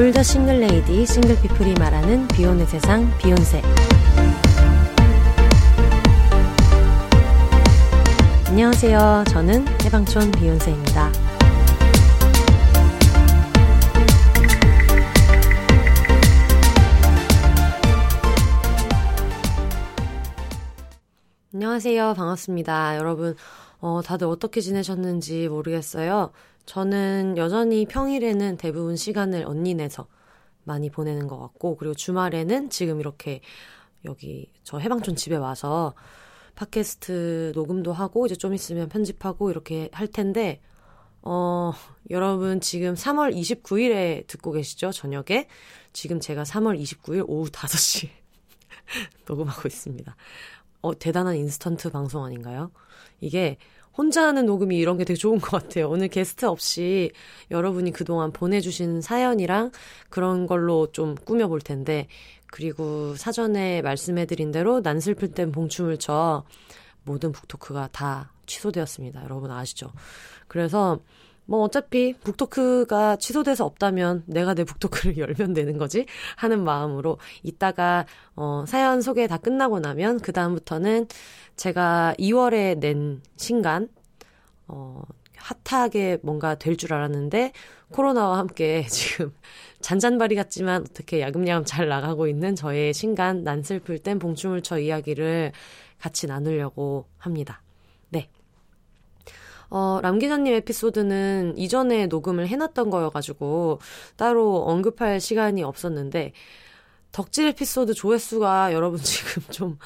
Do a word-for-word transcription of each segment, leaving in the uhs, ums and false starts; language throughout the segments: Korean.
올더 싱글 레이디 싱글 피플이 말하는 비오는 세상 비욘세. 안녕하세요. 저는 해방촌 비욘세입니다. 안녕하세요. 반갑습니다. 여러분, 어, 다들 어떻게 지내셨는지 모르겠어요. 저는 여전히 평일에는 대부분 시간을 언니 내서 많이 보내는 것 같고, 그리고 주말에는 지금 이렇게 여기 저 해방촌 집에 와서 팟캐스트 녹음도 하고 이제 좀 있으면 편집하고 이렇게 할 텐데, 어, 여러분 지금 삼월 이십구일에 듣고 계시죠? 저녁에. 지금 제가 삼월 이십구일 오후 다섯시 녹음하고 있습니다. 어, 대단한 인스턴트 방송 아닌가요? 이게 혼자 하는 녹음이 이런 게 되게 좋은 것 같아요. 오늘 게스트 없이 여러분이 그동안 보내주신 사연이랑 그런 걸로 좀 꾸며볼 텐데, 그리고 사전에 말씀해드린 대로 난 슬플 땐 봉춤을 춰 모든 북토크가 다 취소되었습니다. 여러분 아시죠? 그래서 뭐 어차피 북토크가 취소돼서 없다면 내가 내 북토크를 열면 되는 거지 하는 마음으로 이따가 어, 사연 소개 다 끝나고 나면 그 다음부터는 제가 이월에 낸 신간 어, 핫하게 뭔가 될 줄 알았는데 코로나와 함께 지금 잔잔바리 같지만 어떻게 야금야금 잘 나가고 있는 저의 신간 난 슬플 땐 봉춤을 춰 이야기를 같이 나누려고 합니다. 네. 어, 람 기자님 에피소드는 이전에 녹음을 해놨던 거여가지고 따로 언급할 시간이 없었는데, 덕질 에피소드 조회수가 여러분 지금 좀,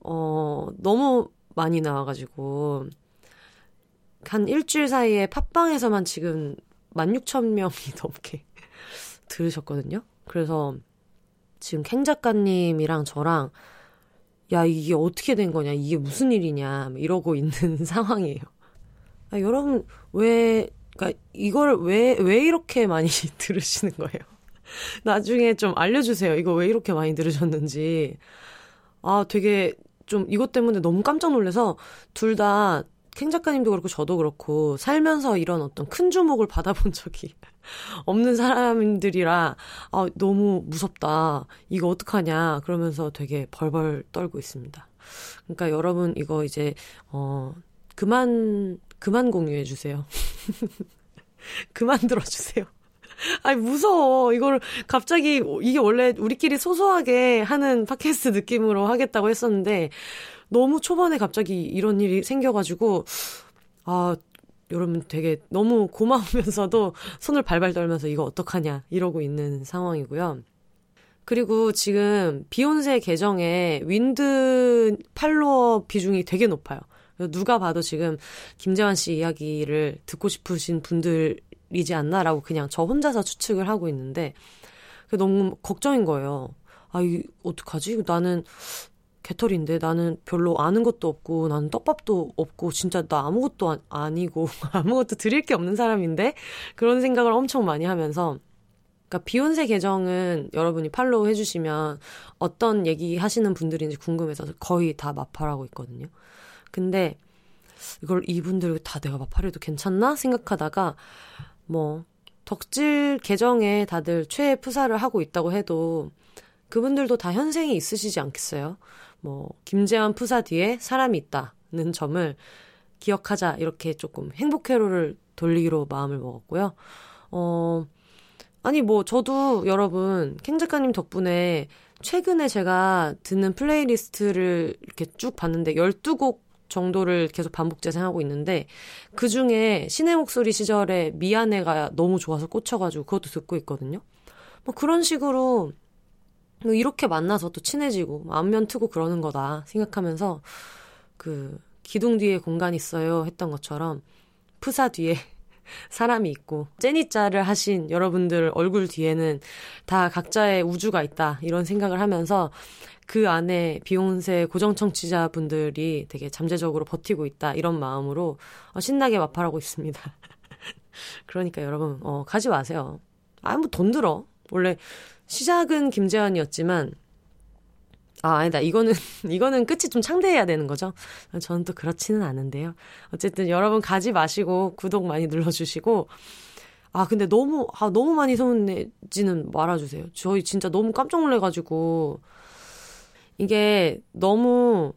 어, 너무 많이 나와가지고, 한 일주일 사이에 팟빵에서만 지금 만 육천 명이 넘게 들으셨거든요? 그래서 지금 켄 작가님이랑 저랑, 야, 이게 어떻게 된 거냐, 이게 무슨 일이냐, 이러고 있는 상황이에요. 아, 여러분, 왜, 그니까, 이걸 왜, 왜 이렇게 많이 들으시는 거예요? 나중에 좀 알려주세요. 이거 왜 이렇게 많이 들으셨는지. 아, 되게 좀 이것 때문에 너무 깜짝 놀라서 둘 다, 캥 작가님도 그렇고 저도 그렇고 살면서 이런 어떤 큰 주목을 받아본 적이 없는 사람들이라, 아, 너무 무섭다. 이거 어떡하냐. 그러면서 되게 벌벌 떨고 있습니다. 그러니까 여러분, 이거 이제, 어, 그만, 그만 공유해주세요. 그만 들어주세요. 아니, 무서워. 이거를 갑자기, 이게 원래 우리끼리 소소하게 하는 팟캐스트 느낌으로 하겠다고 했었는데, 너무 초반에 갑자기 이런 일이 생겨가지고, 아, 여러분 되게 너무 고마우면서도 손을 발발 떨면서 이거 어떡하냐, 이러고 있는 상황이고요. 그리고 지금 비욘세 계정에 윈드 팔로워 비중이 되게 높아요. 누가 봐도 지금 김재환 씨 이야기를 듣고 싶으신 분들이지 않나라고 그냥 저 혼자서 추측을 하고 있는데, 너무 걱정인 거예요. 아, 이 어떡하지? 나는 개털인데, 나는 별로 아는 것도 없고, 나는 떡밥도 없고, 진짜 나 아무것도 아, 아니고 아무것도 드릴 게 없는 사람인데, 그런 생각을 엄청 많이 하면서. 그러니까 비욘세 계정은 여러분이 팔로우 해주시면 어떤 얘기 하시는 분들인지 궁금해서 거의 다 마팔하고 있거든요. 근데 이걸 이분들 다 내가 마팔해도 괜찮나 생각하다가, 뭐 덕질 계정에 다들 최애 프사를 하고 있다고 해도 그분들도 다 현생이 있으시지 않겠어요? 뭐 김재환 프사 뒤에 사람이 있다는 점을 기억하자, 이렇게 조금 행복회로를 돌리기로 마음을 먹었고요. 어, 아니 뭐 저도 여러분 캥 작가님 덕분에 최근에 제가 듣는 플레이리스트를 이렇게 쭉 봤는데 열두 곡 정도를 계속 반복 재생하고 있는데, 그 중에 신의 목소리 시절에 미안해가 너무 좋아서 꽂혀가지고 그것도 듣고 있거든요. 뭐 그런 식으로 이렇게 만나서 또 친해지고 안면 트고 그러는 거다 생각하면서, 그 기둥 뒤에 공간 있어요 했던 것처럼 프사 뒤에 사람이 있고 제니짜를 하신 여러분들 얼굴 뒤에는 다 각자의 우주가 있다, 이런 생각을 하면서 그 안에 비욘세 고정청취자분들이 되게 잠재적으로 버티고 있다, 이런 마음으로 신나게 마팔하고 있습니다. 그러니까 여러분, 어, 가지 마세요. 아, 뭐 돈 들어. 원래 시작은 김재환이었지만, 아, 아니다. 이거는, 이거는 끝이 좀 창대해야 되는 거죠? 저는 또 그렇지는 않은데요. 어쨌든 여러분 가지 마시고 구독 많이 눌러주시고, 아 근데 너무 아 너무 많이 소문내지는 말아주세요. 저희 진짜 너무 깜짝 놀래가지고 이게 너무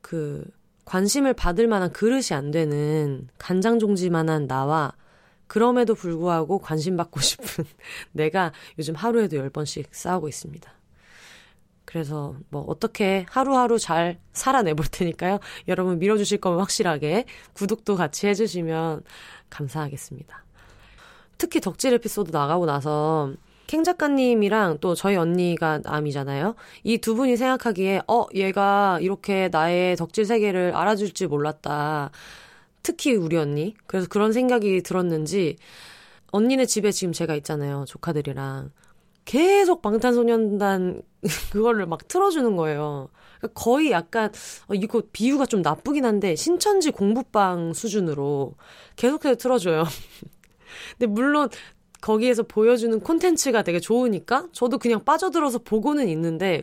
그 관심을 받을 만한 그릇이 안 되는 간장종지만한 나와 그럼에도 불구하고 관심 받고 싶은 내가 요즘 하루에도 열 번씩 싸우고 있습니다. 그래서 뭐 어떻게 하루하루 잘 살아내볼 테니까요. 여러분 밀어주실 거면 확실하게 구독도 같이 해주시면 감사하겠습니다. 특히 덕질 에피소드 나가고 나서 켄 작가님이랑 또 저희 언니가 남이잖아요. 이 두 분이 생각하기에 어 얘가 이렇게 나의 덕질 세계를 알아줄지 몰랐다. 특히 우리 언니. 그래서 그런 생각이 들었는지 언니네 집에 지금 제가 있잖아요. 조카들이랑. 계속 방탄소년단 그거를 막 틀어주는 거예요. 거의 약간 이거 비유가 좀 나쁘긴 한데 신천지 공부방 수준으로 계속해서 틀어줘요. 근데 물론 거기에서 보여주는 콘텐츠가 되게 좋으니까 저도 그냥 빠져들어서 보고는 있는데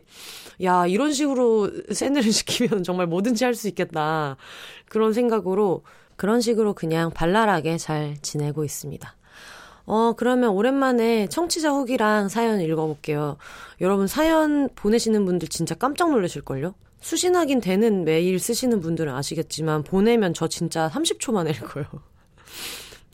야 이런 식으로 샌들을 시키면 정말 뭐든지 할 수 있겠다. 그런 생각으로 그런 식으로 그냥 발랄하게 잘 지내고 있습니다. 어 그러면 오랜만에 청취자 후기랑 사연 읽어볼게요. 여러분 사연 보내시는 분들 진짜 깜짝 놀라실걸요? 수신하긴 되는 메일 쓰시는 분들은 아시겠지만 보내면 저 진짜 삼십 초만 읽어요.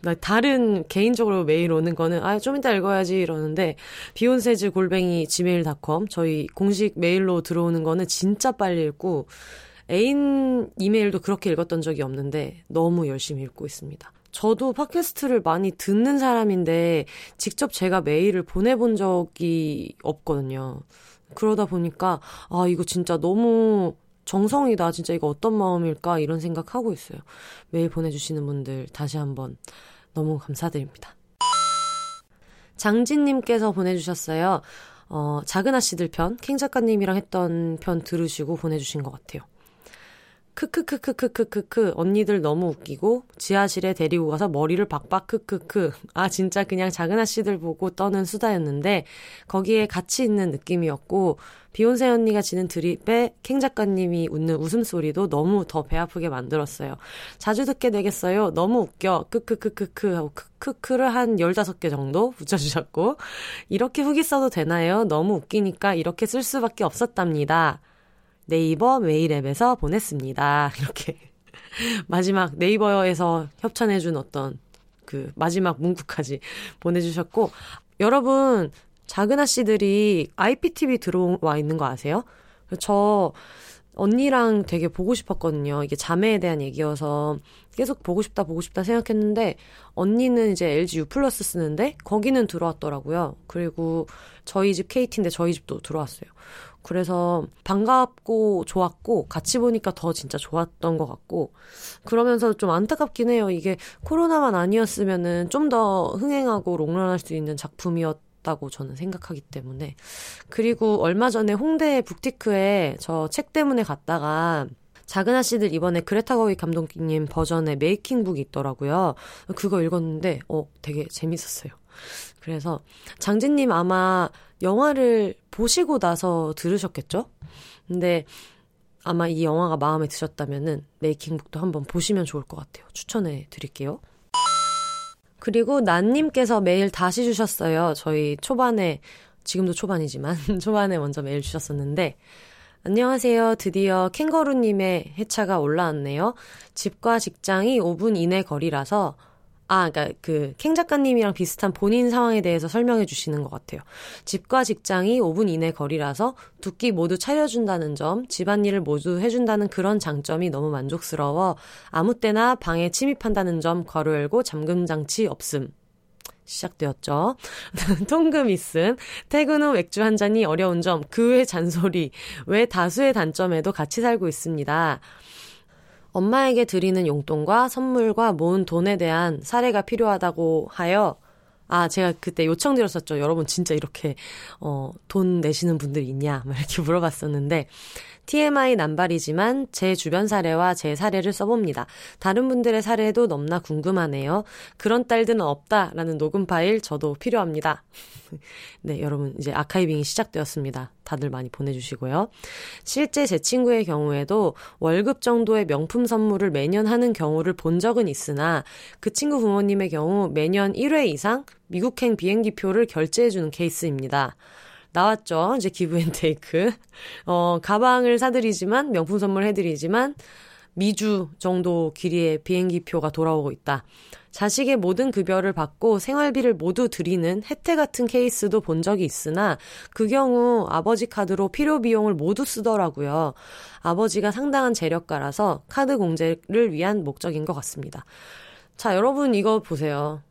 나 다른 개인적으로 메일 오는 거는 아 좀 이따 읽어야지 이러는데 비욘세즈 골뱅이 지메일 닷컴 저희 공식 메일로 들어오는 거는 진짜 빨리 읽고 애인 이메일도 그렇게 읽었던 적이 없는데 너무 열심히 읽고 있습니다. 저도 팟캐스트를 많이 듣는 사람인데 직접 제가 메일을 보내본 적이 없거든요. 그러다 보니까 아 이거 진짜 너무 정성이다. 진짜 이거 어떤 마음일까 이런 생각하고 있어요. 메일 보내주시는 분들 다시 한번 너무 감사드립니다. 장진님께서 보내주셨어요. 어, 작은 아씨들 편, 캥 작가님이랑 했던 편 들으시고 보내주신 것 같아요. 크크크크크크크크 언니들 너무 웃기고 지하실에 데리고 가서 머리를 박박 크크크 아 진짜 그냥 작은 아씨들 보고 떠는 수다였는데 거기에 같이 있는 느낌이었고 비욘세 언니가 지는 드립에 캥 작가님이 웃는 웃음소리도 너무 더 배 아프게 만들었어요. 자주 듣게 되겠어요. 너무 웃겨 크크크크크 하고 크크크를 한 열다섯 개 정도 붙여주셨고 이렇게 후기 써도 되나요? 너무 웃기니까 이렇게 쓸 수밖에 없었답니다. 네이버 메일 앱에서 보냈습니다. 이렇게 마지막 네이버에서 협찬해준 어떤 그 마지막 문구까지 보내주셨고 여러분 작은 아씨들이 아이피티비 들어와 있는 거 아세요? 저 언니랑 되게 보고 싶었거든요. 이게 자매에 대한 얘기여서 계속 보고 싶다 보고 싶다 생각했는데 언니는 이제 엘지 유 플러스 쓰는데 거기는 들어왔더라고요. 그리고 저희 집 케이티인데 저희 집도 들어왔어요. 그래서 반갑고 좋았고 같이 보니까 더 진짜 좋았던 것 같고 그러면서 좀 안타깝긴 해요. 이게 코로나만 아니었으면은 좀 더 흥행하고 롱런할 수 있는 작품이었다고 저는 생각하기 때문에 그리고 얼마 전에 홍대 북티크에 저 책 때문에 갔다가 작은 아씨들 이번에 그레타 거윅 감독님 버전의 메이킹북이 있더라고요. 그거 읽었는데 어 되게 재밌었어요. 그래서 장진님 아마 영화를 보시고 나서 들으셨겠죠? 근데 아마 이 영화가 마음에 드셨다면은 메이킹북도 한번 보시면 좋을 것 같아요. 추천해 드릴게요. 그리고 난님께서 메일 다시 주셨어요. 저희 초반에, 지금도 초반이지만 초반에 먼저 메일 주셨었는데 안녕하세요. 드디어 캥거루님의 회차가 올라왔네요. 집과 직장이 오 분 이내 거리라서 아, 그러니까 그 캥 작가님이랑 비슷한 본인 상황에 대해서 설명해 주시는 것 같아요. 집과 직장이 오 분 이내 거리라서 두 끼 모두 차려준다는 점, 집안일을 모두 해준다는 그런 장점이 너무 만족스러워 아무 때나 방에 침입한다는 점, 괄호 열고 잠금장치 없음. 시작되었죠. 통금 있음, 퇴근 후 맥주 한 잔이 어려운 점, 그 외 잔소리, 외 다수의 단점에도 같이 살고 있습니다. 엄마에게 드리는 용돈과 선물과 모은 돈에 대한 사례가 필요하다고 하여 아 제가 그때 요청드렸었죠. 여러분 진짜 이렇게 어, 돈 내시는 분들 있냐? 막 이렇게 물어봤었는데 티엠아이 남발이지만 제 주변 사례와 제 사례를 써봅니다. 다른 분들의 사례도 넘나 궁금하네요. 그런 딸들은 없다라는 녹음 파일 저도 필요합니다. 네, 여러분 이제 아카이빙이 시작되었습니다. 다들 많이 보내주시고요. 실제 제 친구의 경우에도 월급 정도의 명품 선물을 매년 하는 경우를 본 적은 있으나 그 친구 부모님의 경우 매년 일 회 이상 미국행 비행기표를 결제해주는 케이스입니다. 나왔죠. 이제 기브앤테이크. 어, 가방을 사드리지만 명품 선물 해드리지만 미주 정도 길이의 비행기표가 돌아오고 있다. 자식의 모든 급여를 받고 생활비를 모두 드리는 혜택 같은 케이스도 본 적이 있으나 그 경우 아버지 카드로 필요 비용을 모두 쓰더라고요. 아버지가 상당한 재력가라서 카드 공제를 위한 목적인 것 같습니다. 자, 여러분 이거 보세요.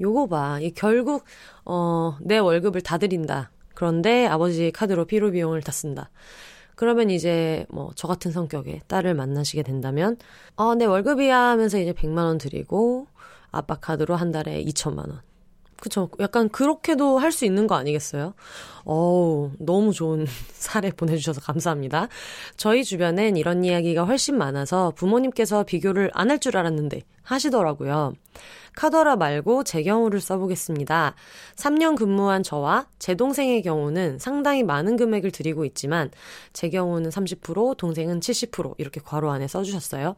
요거 봐. 결국 어, 내 월급을 다 드린다. 그런데 아버지 카드로 필요 비용을 다 쓴다. 그러면 이제 뭐 저 같은 성격의 딸을 만나시게 된다면 어, 내 월급이야 하면서 이제 백만 원 드리고 아빠 카드로 한 달에 이천만 원. 그쵸? 약간 그렇게도 할 수 있는 거 아니겠어요? 어우, 너무 좋은 사례 보내주셔서 감사합니다. 저희 주변엔 이런 이야기가 훨씬 많아서 부모님께서 비교를 안 할 줄 알았는데 하시더라고요. 카더라 말고 제 경우를 써보겠습니다. 삼 년 근무한 저와 제 동생의 경우는 상당히 많은 금액을 드리고 있지만 제 경우는 삼십 퍼센트, 동생은 칠십 퍼센트 이렇게 괄호 안에 써주셨어요.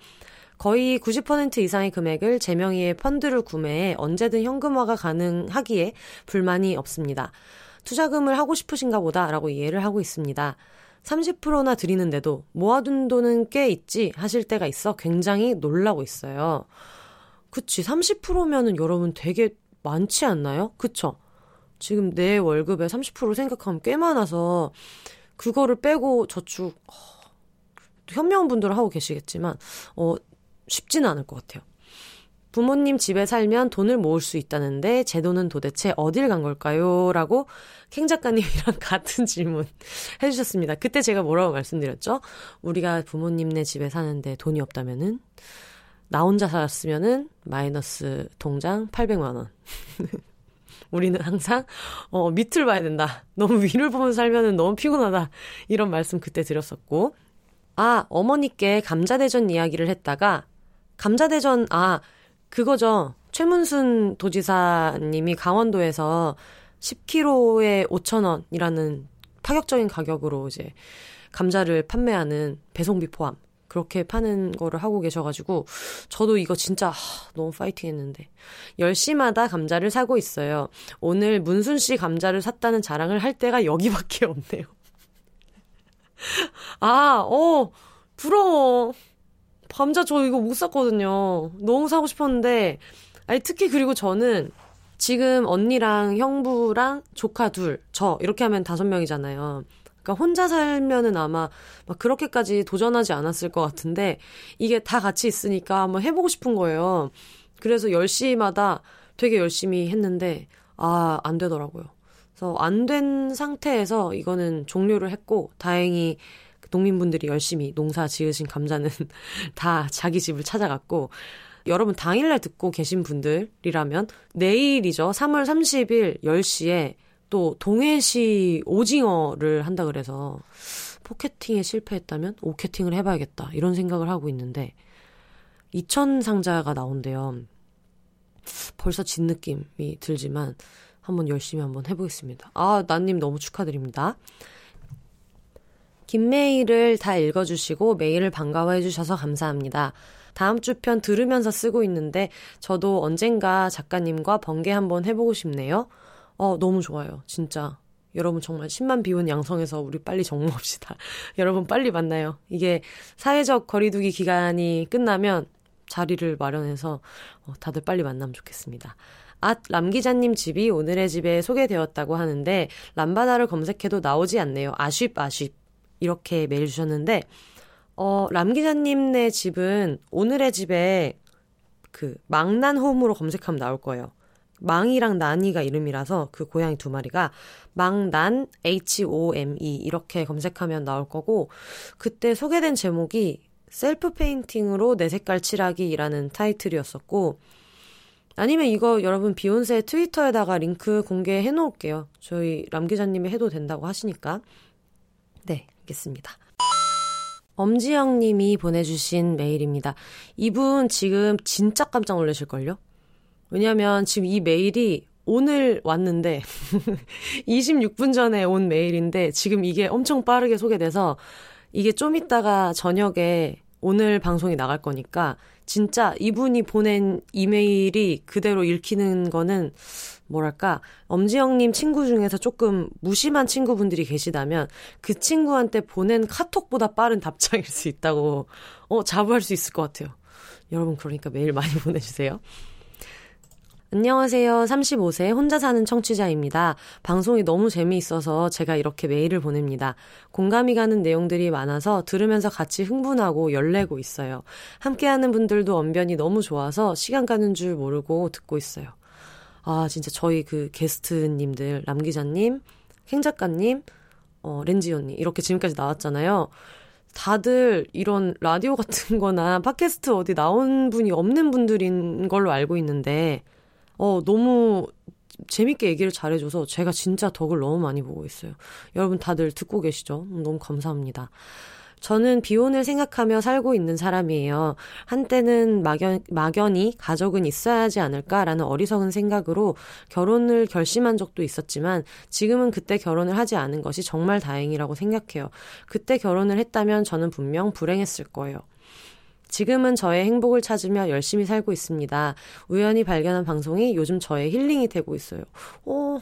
거의 구십 퍼센트 이상의 금액을 제 명의의 펀드를 구매해 언제든 현금화가 가능하기에 불만이 없습니다. 투자금을 하고 싶으신가 보다라고 이해를 하고 있습니다. 삼십 퍼센트나 드리는데도 모아둔 돈은 꽤 있지 하실 때가 있어 굉장히 놀라고 있어요. 그치, 삼십 퍼센트면은 여러분 되게 많지 않나요? 그쵸? 지금 내 월급의 삼십 퍼센트 생각하면 꽤 많아서 그거를 빼고 저축, 어, 현명한 분들은 하고 계시겠지만 어 쉽지는 않을 것 같아요. 부모님 집에 살면 돈을 모을 수 있다는데 제 돈은 도대체 어딜 간 걸까요? 라고 켄 작가님이랑 같은 질문 해주셨습니다. 그때 제가 뭐라고 말씀드렸죠? 우리가 부모님네 집에 사는데 돈이 없다면은 나 혼자 살았으면은 마이너스 통장 팔백만 원. 우리는 항상 어, 밑을 봐야 된다. 너무 위를 보면서 살면은 너무 피곤하다. 이런 말씀 그때 드렸었고 아, 어머니께 감자대전 이야기를 했다가 감자대전, 아, 그거죠. 최문순 도지사님이 강원도에서 십 킬로그램에 오천 원이라는 파격적인 가격으로 이제 감자를 판매하는 배송비 포함 그렇게 파는 거를 하고 계셔가지고 저도 이거 진짜 하, 너무 파이팅했는데 열 시마다 감자를 사고 있어요. 오늘 문순 씨 감자를 샀다는 자랑을 할 때가 여기밖에 없네요. 아, 어, 부러워. 감자 저 이거 못 샀거든요. 너무 사고 싶었는데, 아니, 특히 그리고 저는 지금 언니랑 형부랑 조카 둘, 저, 이렇게 하면 다섯 명이잖아요. 그러니까 혼자 살면은 아마 막 그렇게까지 도전하지 않았을 것 같은데, 이게 다 같이 있으니까 한번 해보고 싶은 거예요. 그래서 열 시마다 되게 열심히 했는데, 아, 안 되더라고요. 그래서 안 된 상태에서 이거는 종료를 했고 다행히 농민분들이 열심히 농사 지으신 감자는 다 자기 집을 찾아갔고 여러분 당일날 듣고 계신 분들이라면 내일이죠. 삼월 삼십일 열 시에 또 동해시 오징어를 한다 그래서 포켓팅에 실패했다면 오캐팅을 해봐야겠다 이런 생각을 하고 있는데 이천 상자가 나온대요. 벌써 진 느낌이 들지만 한번 열심히 한번 해보겠습니다. 아, 난님 너무 축하드립니다. 긴 메일을 다 읽어주시고 메일을 반가워해주셔서 감사합니다. 다음 주 편 들으면서 쓰고 있는데 저도 언젠가 작가님과 번개 한번 해보고 싶네요. 어, 너무 좋아요. 진짜. 여러분 정말 십만 비운 양성에서 우리 빨리 정모합시다. 여러분 빨리 만나요. 이게 사회적 거리두기 기간이 끝나면 자리를 마련해서 다들 빨리 만나면 좋겠습니다. 앗, 람 기자님 집이 오늘의 집에 소개되었다고 하는데 람바다를 검색해도 나오지 않네요. 아쉽 아쉽 이렇게 메일 주셨는데 어, 람 기자님네 집은 오늘의 집에 그 망난홈으로 검색하면 나올 거예요. 망이랑 난이가 이름이라서 그 고양이 두 마리가 망난 에이치 오 엠 이 이렇게 검색하면 나올 거고 그때 소개된 제목이 셀프 페인팅으로 내 색깔 칠하기라는 타이틀이었었고 아니면 이거 여러분 비욘세 트위터에다가 링크 공개해 놓을게요. 저희 람 기자님이 해도 된다고 하시니까. 네, 읽겠습니다. 엄지영 님이 보내주신 메일입니다. 이분 지금 진짜 깜짝 놀라실걸요? 왜냐면 지금 이 메일이 오늘 왔는데 이십육 분 전에 온 메일인데 지금 이게 엄청 빠르게 소개돼서 이게 좀 있다가 저녁에 오늘 방송이 나갈 거니까 진짜 이분이 보낸 이메일이 그대로 읽히는 거는 뭐랄까 엄지영님 친구 중에서 조금 무심한 친구분들이 계시다면 그 친구한테 보낸 카톡보다 빠른 답장일 수 있다고 어 자부할 수 있을 것 같아요. 여러분 그러니까 메일 많이 보내주세요. 안녕하세요. 서른다섯 세 혼자 사는 청취자입니다. 방송이 너무 재미있어서 제가 이렇게 메일을 보냅니다. 공감이 가는 내용들이 많아서 들으면서 같이 흥분하고 열내고 있어요. 함께하는 분들도 언변이 너무 좋아서 시간 가는 줄 모르고 듣고 있어요. 아 진짜 저희 그 게스트님들 람 기자님, 켄 작가님, 어, 렌지 언니 이렇게 지금까지 나왔잖아요. 다들 이런 라디오 같은 거나 팟캐스트 어디 나온 분이 없는 분들인 걸로 알고 있는데 어, 너무 재밌게 얘기를 잘해줘서 제가 진짜 덕을 너무 많이 보고 있어요. 여러분 다들 듣고 계시죠? 너무 감사합니다. 저는 비혼을 생각하며 살고 있는 사람이에요. 한때는 막연, 막연히 가족은 있어야 하지 않을까라는 어리석은 생각으로 결혼을 결심한 적도 있었지만 지금은 그때 결혼을 하지 않은 것이 정말 다행이라고 생각해요. 그때 결혼을 했다면 저는 분명 불행했을 거예요. 지금은 저의 행복을 찾으며 열심히 살고 있습니다. 우연히 발견한 방송이 요즘 저의 힐링이 되고 있어요. 오,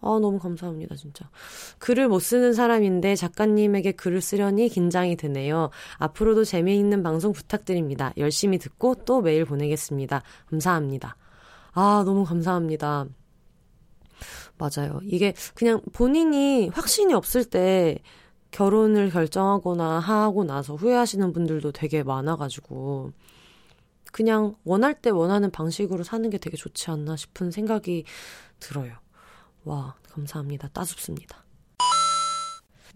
아, 너무 감사합니다, 진짜. 글을 못 쓰는 사람인데 작가님에게 글을 쓰려니 긴장이 되네요. 앞으로도 재미있는 방송 부탁드립니다. 열심히 듣고 또 메일 보내겠습니다. 감사합니다. 아, 너무 감사합니다. 맞아요. 이게 그냥 본인이 확신이 없을 때 결혼을 결정하거나 하고 나서 후회하시는 분들도 되게 많아가지고 그냥 원할 때 원하는 방식으로 사는 게 되게 좋지 않나 싶은 생각이 들어요. 와, 감사합니다. 따숩습니다.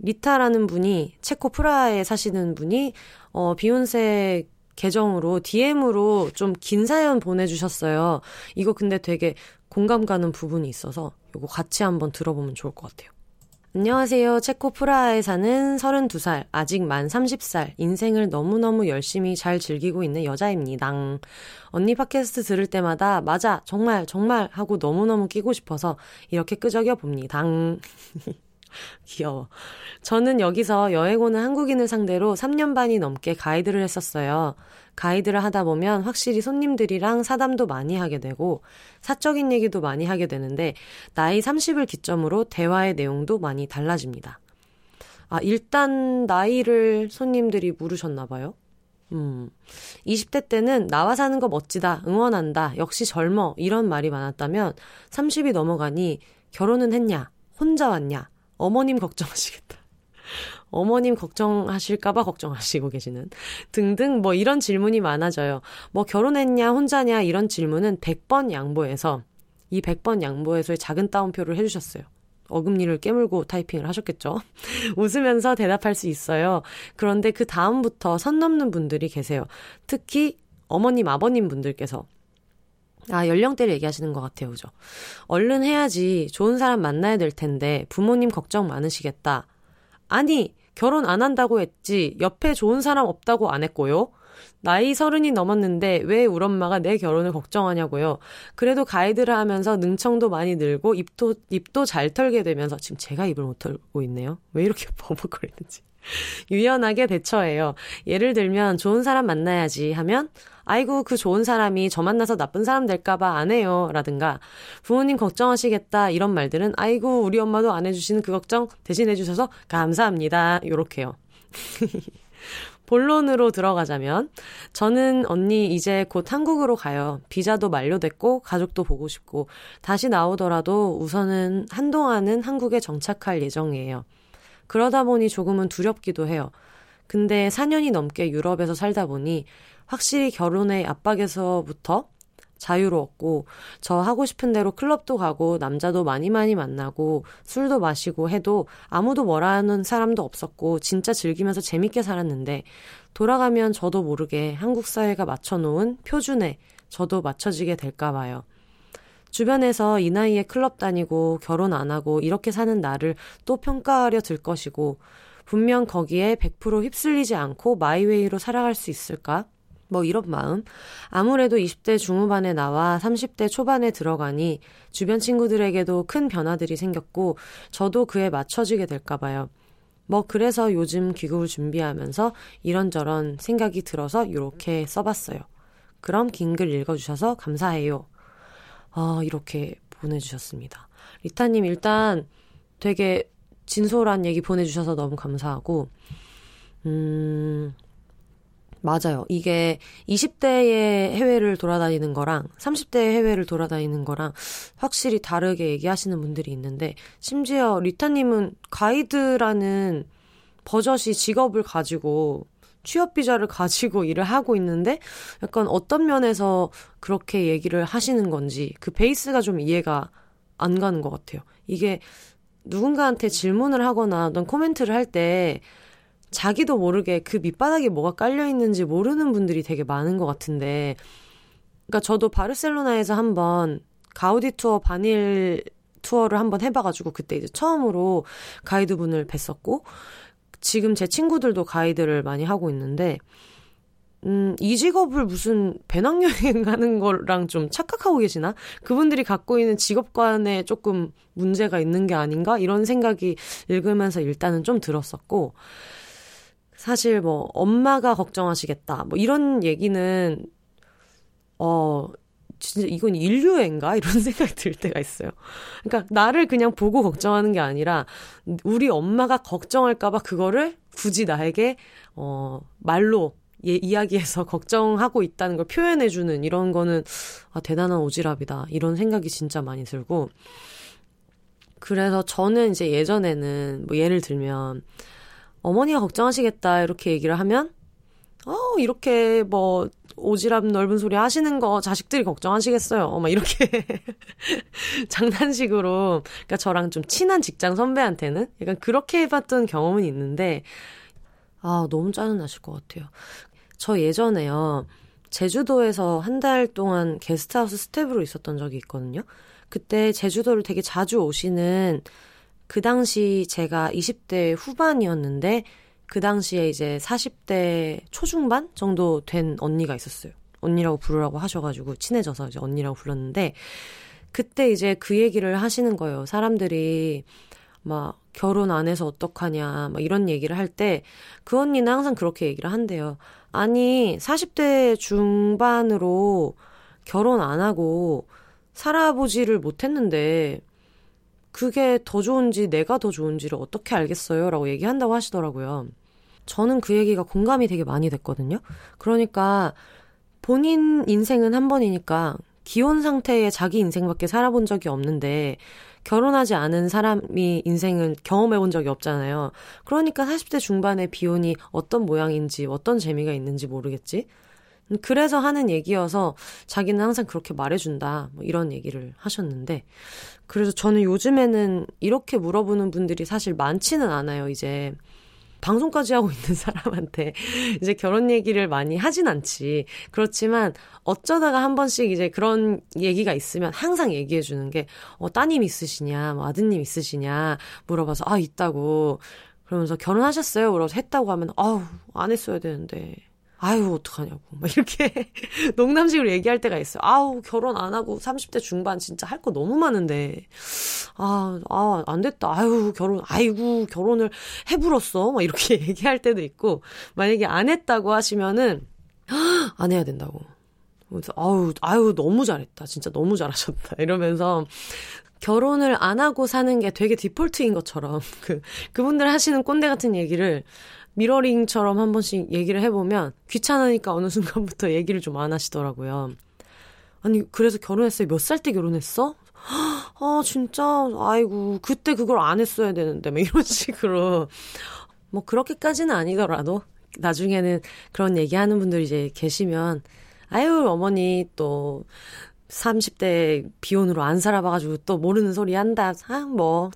리타라는 분이 체코 프라하에 사시는 분이 어, 비욘세 계정으로 디엠으로 좀 긴 사연 보내주셨어요. 이거 근데 되게 공감 가는 부분이 있어서 이거 같이 한번 들어보면 좋을 것 같아요. 안녕하세요. 체코 프라하에 사는 서른두 살, 아직 만 서른 살, 인생을 너무너무 열심히 잘 즐기고 있는 여자입니다. 언니 팟캐스트 들을 때마다 맞아, 정말, 정말 하고 너무너무 끼고 싶어서 이렇게 끄적여 봅니다. 귀여워. 저는 여기서 여행 오는 한국인을 상대로 삼 년 반이 넘게 가이드를 했었어요. 가이드를 하다 보면 확실히 손님들이랑 사담도 많이 하게 되고 사적인 얘기도 많이 하게 되는데 나이 서른을 기점으로 대화의 내용도 많이 달라집니다. 아, 일단 나이를 손님들이 물으셨나 봐요. 음, 이십 대 때는 나와 사는 거 멋지다, 응원한다, 역시 젊어 이런 말이 많았다면 서른이 넘어가니 결혼은 했냐, 혼자 왔냐, 어머님 걱정하시겠다. 어머님 걱정하실까봐 걱정하시고 계시는 등등 뭐 이런 질문이 많아져요. 뭐 결혼했냐 혼자냐 이런 질문은 백 번 양보해서 이 백 번 양보해서의 작은 따옴표를 해주셨어요. 어금니를 깨물고 타이핑을 하셨겠죠. 웃으면서 대답할 수 있어요. 그런데 그 다음부터 선 넘는 분들이 계세요. 특히 어머님 아버님 분들께서 아, 연령대를 얘기하시는 것 같아요. 그죠? 얼른 해야지. 좋은 사람 만나야 될 텐데 부모님 걱정 많으시겠다. 아니, 결혼 안 한다고 했지. 옆에 좋은 사람 없다고 안 했고요. 나이 서른이 넘었는데 왜 우리 엄마가 내 결혼을 걱정하냐고요. 그래도 가이드를 하면서 능청도 많이 늘고 입도, 입도 잘 털게 되면서 지금 제가 입을 못 털고 있네요. 왜 이렇게 버벅거리는지. 유연하게 대처해요. 예를 들면 좋은 사람 만나야지 하면 아이고 그 좋은 사람이 저 만나서 나쁜 사람 될까봐 안 해요 라든가 부모님 걱정하시겠다 이런 말들은 아이고 우리 엄마도 안 해주시는 그 걱정 대신 해주셔서 감사합니다 요렇게요. 본론으로 들어가자면 저는 언니 이제 곧 한국으로 가요. 비자도 만료됐고 가족도 보고 싶고 다시 나오더라도 우선은 한동안은 한국에 정착할 예정이에요. 그러다 보니 조금은 두렵기도 해요. 근데 사 년이 넘게 유럽에서 살다 보니 확실히 결혼의 압박에서부터 자유로웠고 저 하고 싶은 대로 클럽도 가고 남자도 많이 많이 만나고 술도 마시고 해도 아무도 뭐라 하는 사람도 없었고 진짜 즐기면서 재밌게 살았는데 돌아가면 저도 모르게 한국 사회가 맞춰놓은 표준에 저도 맞춰지게 될까 봐요. 주변에서 이 나이에 클럽 다니고 결혼 안 하고 이렇게 사는 나를 또 평가하려 들 것이고 분명 거기에 백 퍼센트 휩쓸리지 않고 마이웨이로 살아갈 수 있을까? 뭐 이런 마음. 아무래도 이십 대 중후반에 나와 삼십 대 초반에 들어가니 주변 친구들에게도 큰 변화들이 생겼고 저도 그에 맞춰지게 될까 봐요. 뭐 그래서 요즘 귀국을 준비하면서 이런저런 생각이 들어서 이렇게 써봤어요. 그럼 긴 글 읽어주셔서 감사해요. 아, 이렇게 보내주셨습니다. 리타님 일단 되게 진솔한 얘기 보내주셔서 너무 감사하고 음... 맞아요. 이게 이십 대의 해외를 돌아다니는 거랑 삼십 대의 해외를 돌아다니는 거랑 확실히 다르게 얘기하시는 분들이 있는데 심지어 리타님은 가이드라는 버젓이 직업을 가지고 취업비자를 가지고 일을 하고 있는데 약간 어떤 면에서 그렇게 얘기를 하시는 건지 그 베이스가 좀 이해가 안 가는 것 같아요. 이게 누군가한테 질문을 하거나 어떤 코멘트를 할 때 자기도 모르게 그 밑바닥에 뭐가 깔려있는지 모르는 분들이 되게 많은 것 같은데 그러니까 저도 바르셀로나에서 한번 가우디 투어 바닐 투어를 한번 해봐가지고 그때 이제 처음으로 가이드분을 뵀었고 지금 제 친구들도 가이드를 많이 하고 있는데 음, 이 직업을 무슨 배낭여행 가는 거랑 좀 착각하고 계시나? 그분들이 갖고 있는 직업관에 조금 문제가 있는 게 아닌가? 이런 생각이 읽으면서 일단은 좀 들었었고 사실 뭐 엄마가 걱정하시겠다 뭐 이런 얘기는 어 진짜 이건 인류애인가? 이런 생각이 들 때가 있어요. 그러니까 나를 그냥 보고 걱정하는 게 아니라 우리 엄마가 걱정할까 봐 그거를 굳이 나에게 어 말로 예, 이야기해서 걱정하고 있다는 걸 표현해주는 이런 거는 아, 대단한 오지랖이다. 이런 생각이 진짜 많이 들고 그래서 저는 이제 예전에는 뭐 예를 들면 어머니가 걱정하시겠다 이렇게 얘기를 하면 어 이렇게 뭐 오지랖 넓은 소리 하시는 거 자식들이 걱정하시겠어요. 막 이렇게 장난식으로 그러니까 저랑 좀 친한 직장 선배한테는 약간 그렇게 해봤던 경험은 있는데 아 너무 짜증나실 것 같아요. 저 예전에요. 제주도에서 한 달 동안 게스트하우스 스텝으로 있었던 적이 있거든요. 그때 제주도를 되게 자주 오시는 그 당시 제가 이십 대 후반이었는데 그 당시에 이제 사십 대 초중반 정도 된 언니가 있었어요. 언니라고 부르라고 하셔가지고 친해져서 이제 언니라고 불렀는데 그때 이제 그 얘기를 하시는 거예요. 사람들이 막 결혼 안 해서 어떡하냐 막 이런 얘기를 할 때 그 언니는 항상 그렇게 얘기를 한대요. 아니 사십 대 중반으로 결혼 안 하고 살아보지를 못했는데 그게 더 좋은지 내가 더 좋은지를 어떻게 알겠어요? 라고 얘기한다고 하시더라고요. 저는 그 얘기가 공감이 되게 많이 됐거든요. 그러니까 본인 인생은 한 번이니까 기혼 상태의 자기 인생밖에 살아본 적이 없는데 결혼하지 않은 사람이 인생은 경험해본 적이 없잖아요. 그러니까 사십 대 중반의 비혼이 어떤 모양인지 어떤 재미가 있는지 모르겠지. 그래서 하는 얘기여서 자기는 항상 그렇게 말해준다 뭐 이런 얘기를 하셨는데 그래서 저는 요즘에는 이렇게 물어보는 분들이 사실 많지는 않아요. 이제 방송까지 하고 있는 사람한테 이제 결혼 얘기를 많이 하진 않지. 그렇지만 어쩌다가 한 번씩 이제 그런 얘기가 있으면 항상 얘기해주는 게 어, 따님 있으시냐 뭐 아드님 있으시냐 물어봐서 아 있다고 그러면서 결혼하셨어요? 물어서 했다고 하면 아우 안 했어야 되는데 아유 어떡하냐고 막 이렇게 농담식으로 얘기할 때가 있어요. 아우 결혼 안 하고 삼십 대 중반 진짜 할 거 너무 많은데 아, 아, 안 됐다. 아유 결혼 아이고 결혼을 해불었어 막 이렇게 얘기할 때도 있고 만약에 안 했다고 하시면은 안 해야 된다고 아유 아유 너무 잘했다 진짜 너무 잘하셨다 이러면서 결혼을 안 하고 사는 게 되게 디폴트인 것처럼 그 그분들 하시는 꼰대 같은 얘기를 미러링처럼 한 번씩 얘기를 해보면 귀찮으니까 어느 순간부터 얘기를 좀 안 하시더라고요. 아니 그래서 결혼했어요? 몇 살 때 결혼했어? 아 진짜 아이고 그때 그걸 안 했어야 되는데 막 이런 식으로 뭐 그렇게까지는 아니더라도 나중에는 그런 얘기하는 분들이 이제 계시면 아유 어머니 또 삼십 대 비혼으로 안 살아봐가지고 또 모르는 소리 한다. 아 뭐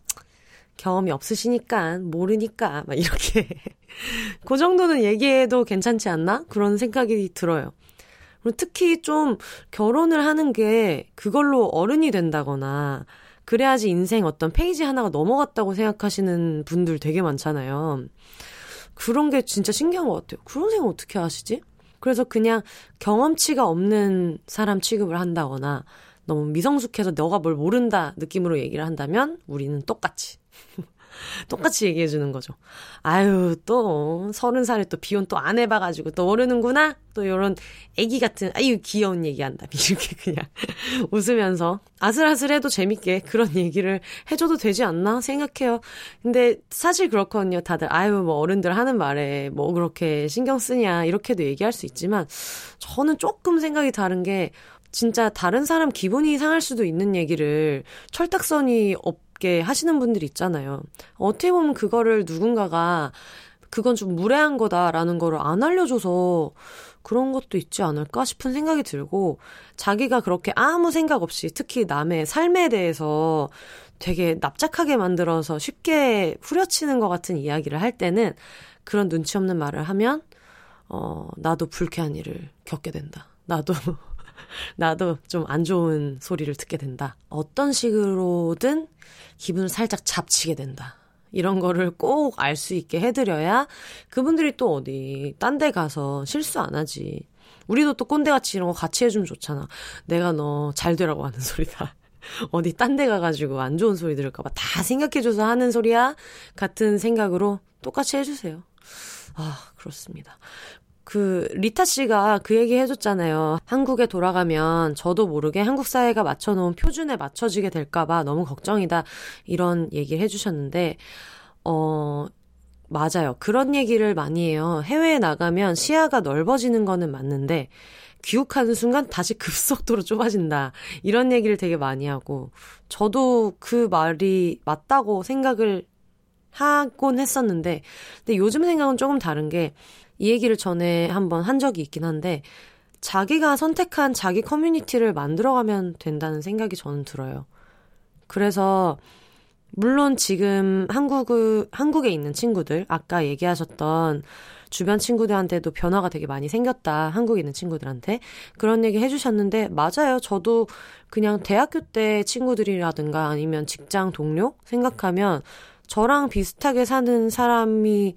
경험이 없으시니까 모르니까 막 이렇게 그 정도는 얘기해도 괜찮지 않나? 그런 생각이 들어요. 특히 좀 결혼을 하는 게 그걸로 어른이 된다거나 그래야지 인생 어떤 페이지 하나가 넘어갔다고 생각하시는 분들 되게 많잖아요. 그런 게 진짜 신기한 것 같아요. 그런 생각 어떻게 하시지? 그래서 그냥 경험치가 없는 사람 취급을 한다거나 너무 미성숙해서 너가 뭘 모른다 느낌으로 얘기를 한다면 우리는 똑같이 똑같이 얘기해 주는 거죠. 아유, 또 서른 살에 또 비혼 또 안 해봐가지고 또 모르는구나. 또 이런 애기 같은 아유 귀여운 얘기한다. 이렇게 그냥 웃으면서 아슬아슬해도 재밌게 그런 얘기를 해줘도 되지 않나 생각해요. 근데 사실 그렇거든요. 다들 아유 뭐 어른들 하는 말에 뭐 그렇게 신경 쓰냐 이렇게도 얘기할 수 있지만 저는 조금 생각이 다른 게 진짜 다른 사람 기분이 상할 수도 있는 얘기를 철딱선이 없 하시는 분들이 있잖아요. 어떻게 보면 그거를 누군가가 그건 좀 무례한 거다라는 거를 안 알려줘서 그런 것도 있지 않을까 싶은 생각이 들고 자기가 그렇게 아무 생각 없이 특히 남의 삶에 대해서 되게 납작하게 만들어서 쉽게 후려치는 것 같은 이야기를 할 때는 그런 눈치 없는 말을 하면 어, 나도 불쾌한 일을 겪게 된다. 나도 나도 좀 안 좋은 소리를 듣게 된다. 어떤 식으로든 기분을 살짝 잡치게 된다. 이런 거를 꼭 알 수 있게 해드려야 그분들이 또 어디 딴 데 가서 실수 안 하지. 우리도 또 꼰대같이 이런 거 같이 해주면 좋잖아. 내가 너 잘 되라고 하는 소리다. 어디 딴 데 가가지고 안 좋은 소리 들을까 봐 다 생각해줘서 하는 소리야. 같은 생각으로 똑같이 해주세요. 아, 그렇습니다. 그 리타 씨가 그 얘기 해줬잖아요. 한국에 돌아가면 저도 모르게 한국 사회가 맞춰놓은 표준에 맞춰지게 될까 봐 너무 걱정이다. 이런 얘기를 해주셨는데 어 맞아요. 그런 얘기를 많이 해요. 해외에 나가면 시야가 넓어지는 거는 맞는데 귀국하는 순간 다시 급속도로 좁아진다. 이런 얘기를 되게 많이 하고 저도 그 말이 맞다고 생각을 하곤 했었는데 근데 요즘 생각은 조금 다른 게 이 얘기를 전에 한번 한 적이 있긴 한데 자기가 선택한 자기 커뮤니티를 만들어가면 된다는 생각이 저는 들어요. 그래서 물론 지금 한국을, 한국에 있는 친구들 아까 얘기하셨던 주변 친구들한테도 변화가 되게 많이 생겼다. 한국에 있는 친구들한테 그런 얘기 해주셨는데 맞아요. 저도 그냥 대학교 때 친구들이라든가 아니면 직장 동료 생각하면 저랑 비슷하게 사는 사람이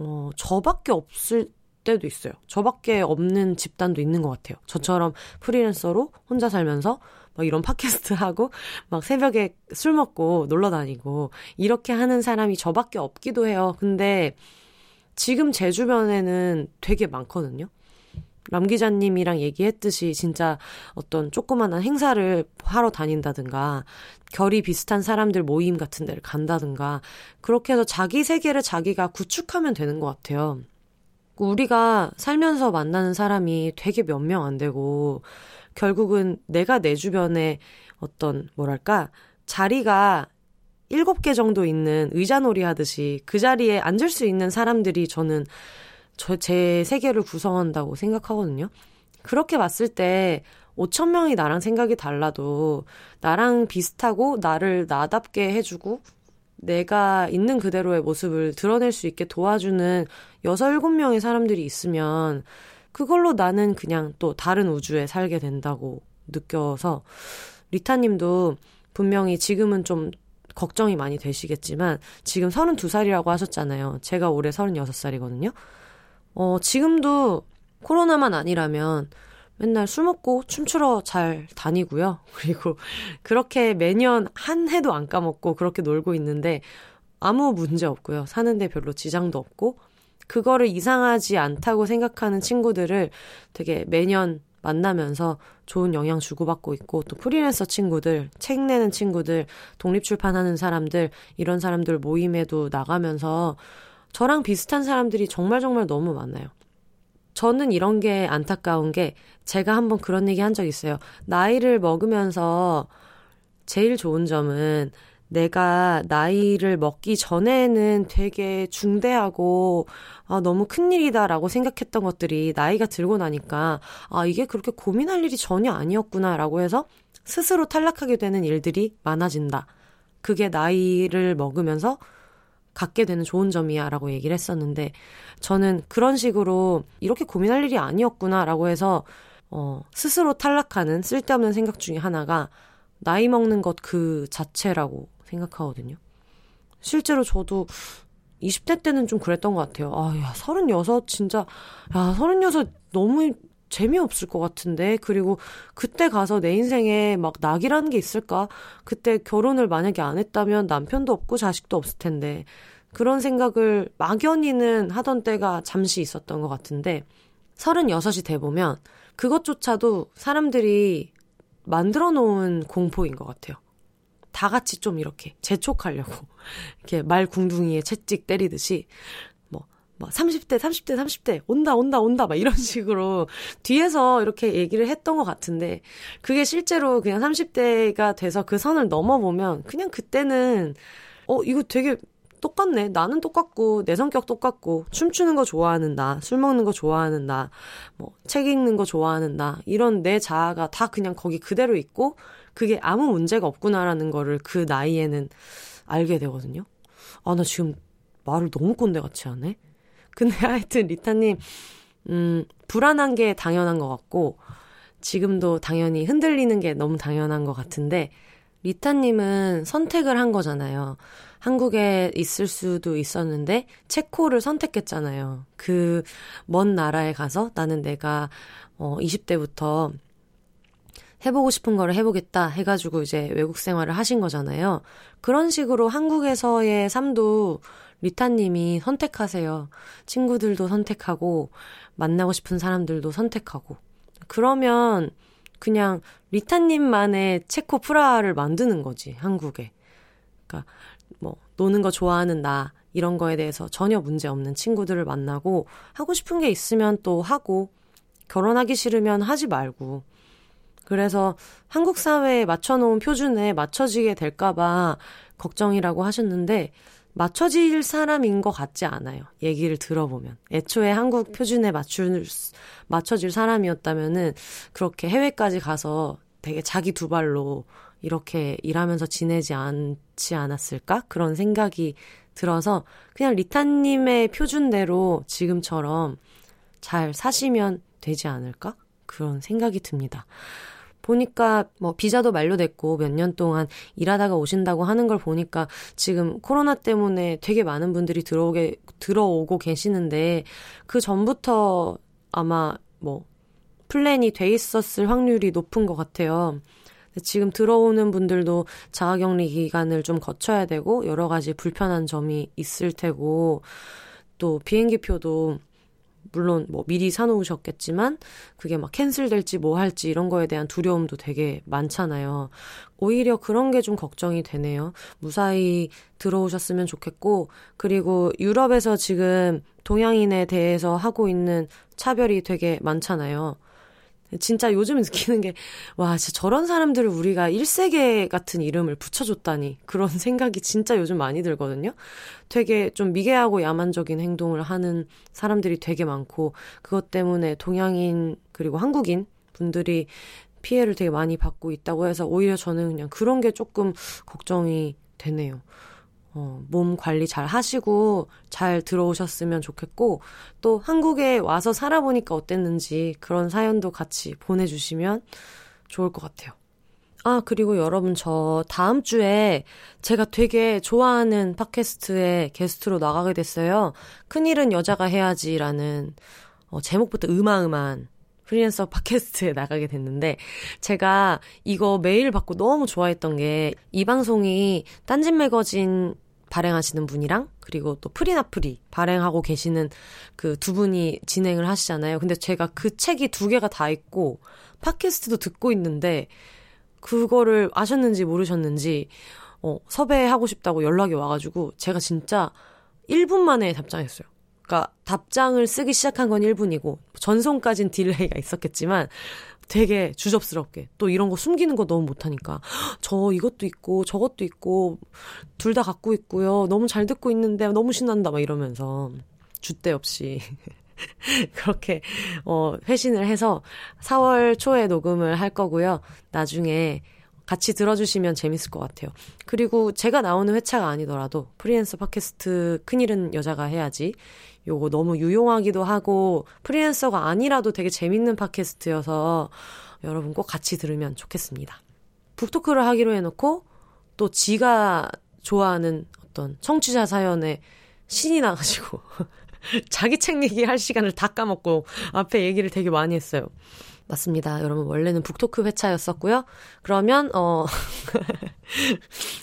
어, 저밖에 없을 때도 있어요. 저밖에 없는 집단도 있는 것 같아요. 저처럼 프리랜서로 혼자 살면서 막 이런 팟캐스트 하고 막 새벽에 술 먹고 놀러 다니고 이렇게 하는 사람이 저밖에 없기도 해요. 근데 지금 제 주변에는 되게 많거든요. 람 기자님이랑 얘기했듯이 진짜 어떤 조그마한 행사를 하러 다닌다든가 결이 비슷한 사람들 모임 같은 데를 간다든가 그렇게 해서 자기 세계를 자기가 구축하면 되는 것 같아요. 우리가 살면서 만나는 사람이 되게 몇 명 안 되고 결국은 내가 내 주변에 어떤 뭐랄까 자리가 일곱 개 정도 있는 의자놀이 하듯이 그 자리에 앉을 수 있는 사람들이 저는 저, 제 세계를 구성한다고 생각하거든요. 그렇게 봤을 때 오천 명이 나랑 생각이 달라도 나랑 비슷하고 나를 나답게 해주고 내가 있는 그대로의 모습을 드러낼 수 있게 도와주는 여섯, 일곱 명의 사람들이 있으면 그걸로 나는 그냥 또 다른 우주에 살게 된다고 느껴서 리타님도 분명히 지금은 좀 걱정이 많이 되시겠지만 지금 서른두 살이라고 하셨잖아요. 제가 올해 서른여섯 살이거든요. 어, 지금도 코로나만 아니라면 맨날 술 먹고 춤추러 잘 다니고요. 그리고 그렇게 매년 한 해도 안 까먹고 그렇게 놀고 있는데 아무 문제 없고요. 사는데 별로 지장도 없고 그거를 이상하지 않다고 생각하는 친구들을 되게 매년 만나면서 좋은 영향 주고받고 있고 또 프리랜서 친구들, 책 내는 친구들, 독립출판하는 사람들 이런 사람들 모임에도 나가면서 저랑 비슷한 사람들이 정말 정말 너무 많아요. 저는 이런 게 안타까운 게 제가 한번 그런 얘기 한 적 있어요. 나이를 먹으면서 제일 좋은 점은 내가 나이를 먹기 전에는 되게 중대하고 아, 너무 큰일이다라고 생각했던 것들이 나이가 들고 나니까 아 이게 그렇게 고민할 일이 전혀 아니었구나라고 해서 스스로 탈락하게 되는 일들이 많아진다. 그게 나이를 먹으면서 갖게 되는 좋은 점이야 라고 얘기를 했었는데 저는 그런 식으로 이렇게 고민할 일이 아니었구나 라고 해서 어, 스스로 탈락하는 쓸데없는 생각 중에 하나가 나이 먹는 것 그 자체라고 생각하거든요. 실제로 저도 이십 대 때는 좀 그랬던 것 같아요. 아, 야, 서른여섯 진짜, 야, 서른여섯 너무 재미없을 것 같은데. 그리고 그때 가서 내 인생에 막 낙이라는 게 있을까? 그때 결혼을 만약에 안 했다면 남편도 없고 자식도 없을 텐데. 그런 생각을 막연히는 하던 때가 잠시 있었던 것 같은데, 서른여섯이 돼보면 그것조차도 사람들이 만들어 놓은 공포인 것 같아요. 다 같이 좀 이렇게 재촉하려고 이렇게 말 궁둥이에 채찍 때리듯이 뭐, 뭐 삼십 대 삼십 대 삼십 대 온다 온다 온다 막 이런 식으로 뒤에서 이렇게 얘기를 했던 것 같은데, 그게 실제로 그냥 삼십 대가 돼서 그 선을 넘어보면 그냥 그때는 어 이거 되게 똑같네. 나는 똑같고 내 성격 똑같고 춤추는 거 좋아하는 나, 술 먹는 거 좋아하는 나, 뭐 책 읽는 거 좋아하는 나, 이런 내 자아가 다 그냥 거기 그대로 있고 그게 아무 문제가 없구나라는 거를 그 나이에는 알게 되거든요. 아, 나 지금 말을 너무 꼰대같이 하네? 근데 하여튼 리타님, 음, 불안한 게 당연한 것 같고 지금도 당연히 흔들리는 게 너무 당연한 것 같은데, 리타님은 선택을 한 거잖아요. 한국에 있을 수도 있었는데 체코를 선택했잖아요. 그 먼 나라에 가서 나는 내가 어, 이십 대부터 해보고 싶은 거를 해보겠다 해가지고 이제 외국 생활을 하신 거잖아요. 그런 식으로 한국에서의 삶도 리타님이 선택하세요. 친구들도 선택하고 만나고 싶은 사람들도 선택하고. 그러면 그냥 리타님만의 체코 프라하를 만드는 거지, 한국에. 그러니까 뭐 노는 거 좋아하는 나, 이런 거에 대해서 전혀 문제 없는 친구들을 만나고, 하고 싶은 게 있으면 또 하고, 결혼하기 싫으면 하지 말고. 그래서 한국 사회에 맞춰놓은 표준에 맞춰지게 될까봐 걱정이라고 하셨는데, 맞춰질 사람인 것 같지 않아요. 얘기를 들어보면. 애초에 한국 표준에 맞출, 맞춰질 사람이었다면은 그렇게 해외까지 가서 되게 자기 두 발로 이렇게 일하면서 지내지 않지 않았을까? 그런 생각이 들어서 그냥 리타님의 표준대로 지금처럼 잘 사시면 되지 않을까? 그런 생각이 듭니다. 보니까 뭐 비자도 만료됐고 몇 년 동안 일하다가 오신다고 하는 걸 보니까 지금 코로나 때문에 되게 많은 분들이 들어오게 들어오고 계시는데, 그 전부터 아마 뭐 플랜이 돼 있었을 확률이 높은 것 같아요. 지금 들어오는 분들도 자가격리 기간을 좀 거쳐야 되고 여러 가지 불편한 점이 있을 테고, 또 비행기표도 물론 뭐 미리 사놓으셨겠지만 그게 막 캔슬될지 뭐 할지 이런 거에 대한 두려움도 되게 많잖아요. 오히려 그런 게 좀 걱정이 되네요. 무사히 들어오셨으면 좋겠고, 그리고 유럽에서 지금 동양인에 대해서 하고 있는 차별이 되게 많잖아요. 진짜 요즘 느끼는 게, 와, 진짜 저런 사람들을 우리가 일 세계 같은 이름을 붙여줬다니, 그런 생각이 진짜 요즘 많이 들거든요. 되게 좀 미개하고 야만적인 행동을 하는 사람들이 되게 많고, 그것 때문에 동양인 그리고 한국인 분들이 피해를 되게 많이 받고 있다고 해서 오히려 저는 그냥 그런 게 조금 걱정이 되네요. 어, 몸 관리 잘 하시고 잘 들어오셨으면 좋겠고, 또 한국에 와서 살아보니까 어땠는지 그런 사연도 같이 보내주시면 좋을 것 같아요. 아, 그리고 여러분, 저 다음 주에 제가 되게 좋아하는 팟캐스트에 게스트로 나가게 됐어요. 큰일은 여자가 해야지라는 어, 제목부터 음아음한 프리랜서 팟캐스트에 나가게 됐는데, 제가 이거 메일 받고 너무 좋아했던 게, 이 방송이 딴짓 매거진 발행하시는 분이랑 그리고 또 프리나프리 발행하고 계시는 그 두 분이 진행을 하시잖아요. 근데 제가 그 책이 두 개가 다 있고 팟캐스트도 듣고 있는데, 그거를 아셨는지 모르셨는지 어, 섭외하고 싶다고 연락이 와가지고 제가 진짜 일 분 만에 답장했어요. 그러니까 답장을 쓰기 시작한 건 일 분이고 전송까지는 딜레이가 있었겠지만 되게 주접스럽게, 또 이런 거 숨기는 거 너무 못하니까 저 이것도 있고 저것도 있고 둘 다 갖고 있고요, 너무 잘 듣고 있는데 너무 신난다 막 이러면서 줏대 없이 그렇게 어, 회신을 해서 사월 초에 녹음을 할 거고요. 나중에 같이 들어주시면 재밌을 것 같아요. 그리고 제가 나오는 회차가 아니더라도 프리랜서 팟캐스트 큰일은 여자가 해야지, 요거 너무 유용하기도 하고 프리랜서가 아니라도 되게 재밌는 팟캐스트여서 여러분 꼭 같이 들으면 좋겠습니다. 북토크를 하기로 해놓고 또 지가 좋아하는 어떤 청취자 사연에 신이 나가지고 자기 책 얘기할 시간을 다 까먹고 앞에 얘기를 되게 많이 했어요. 맞습니다. 여러분, 원래는 북토크 회차였었고요. 그러면 어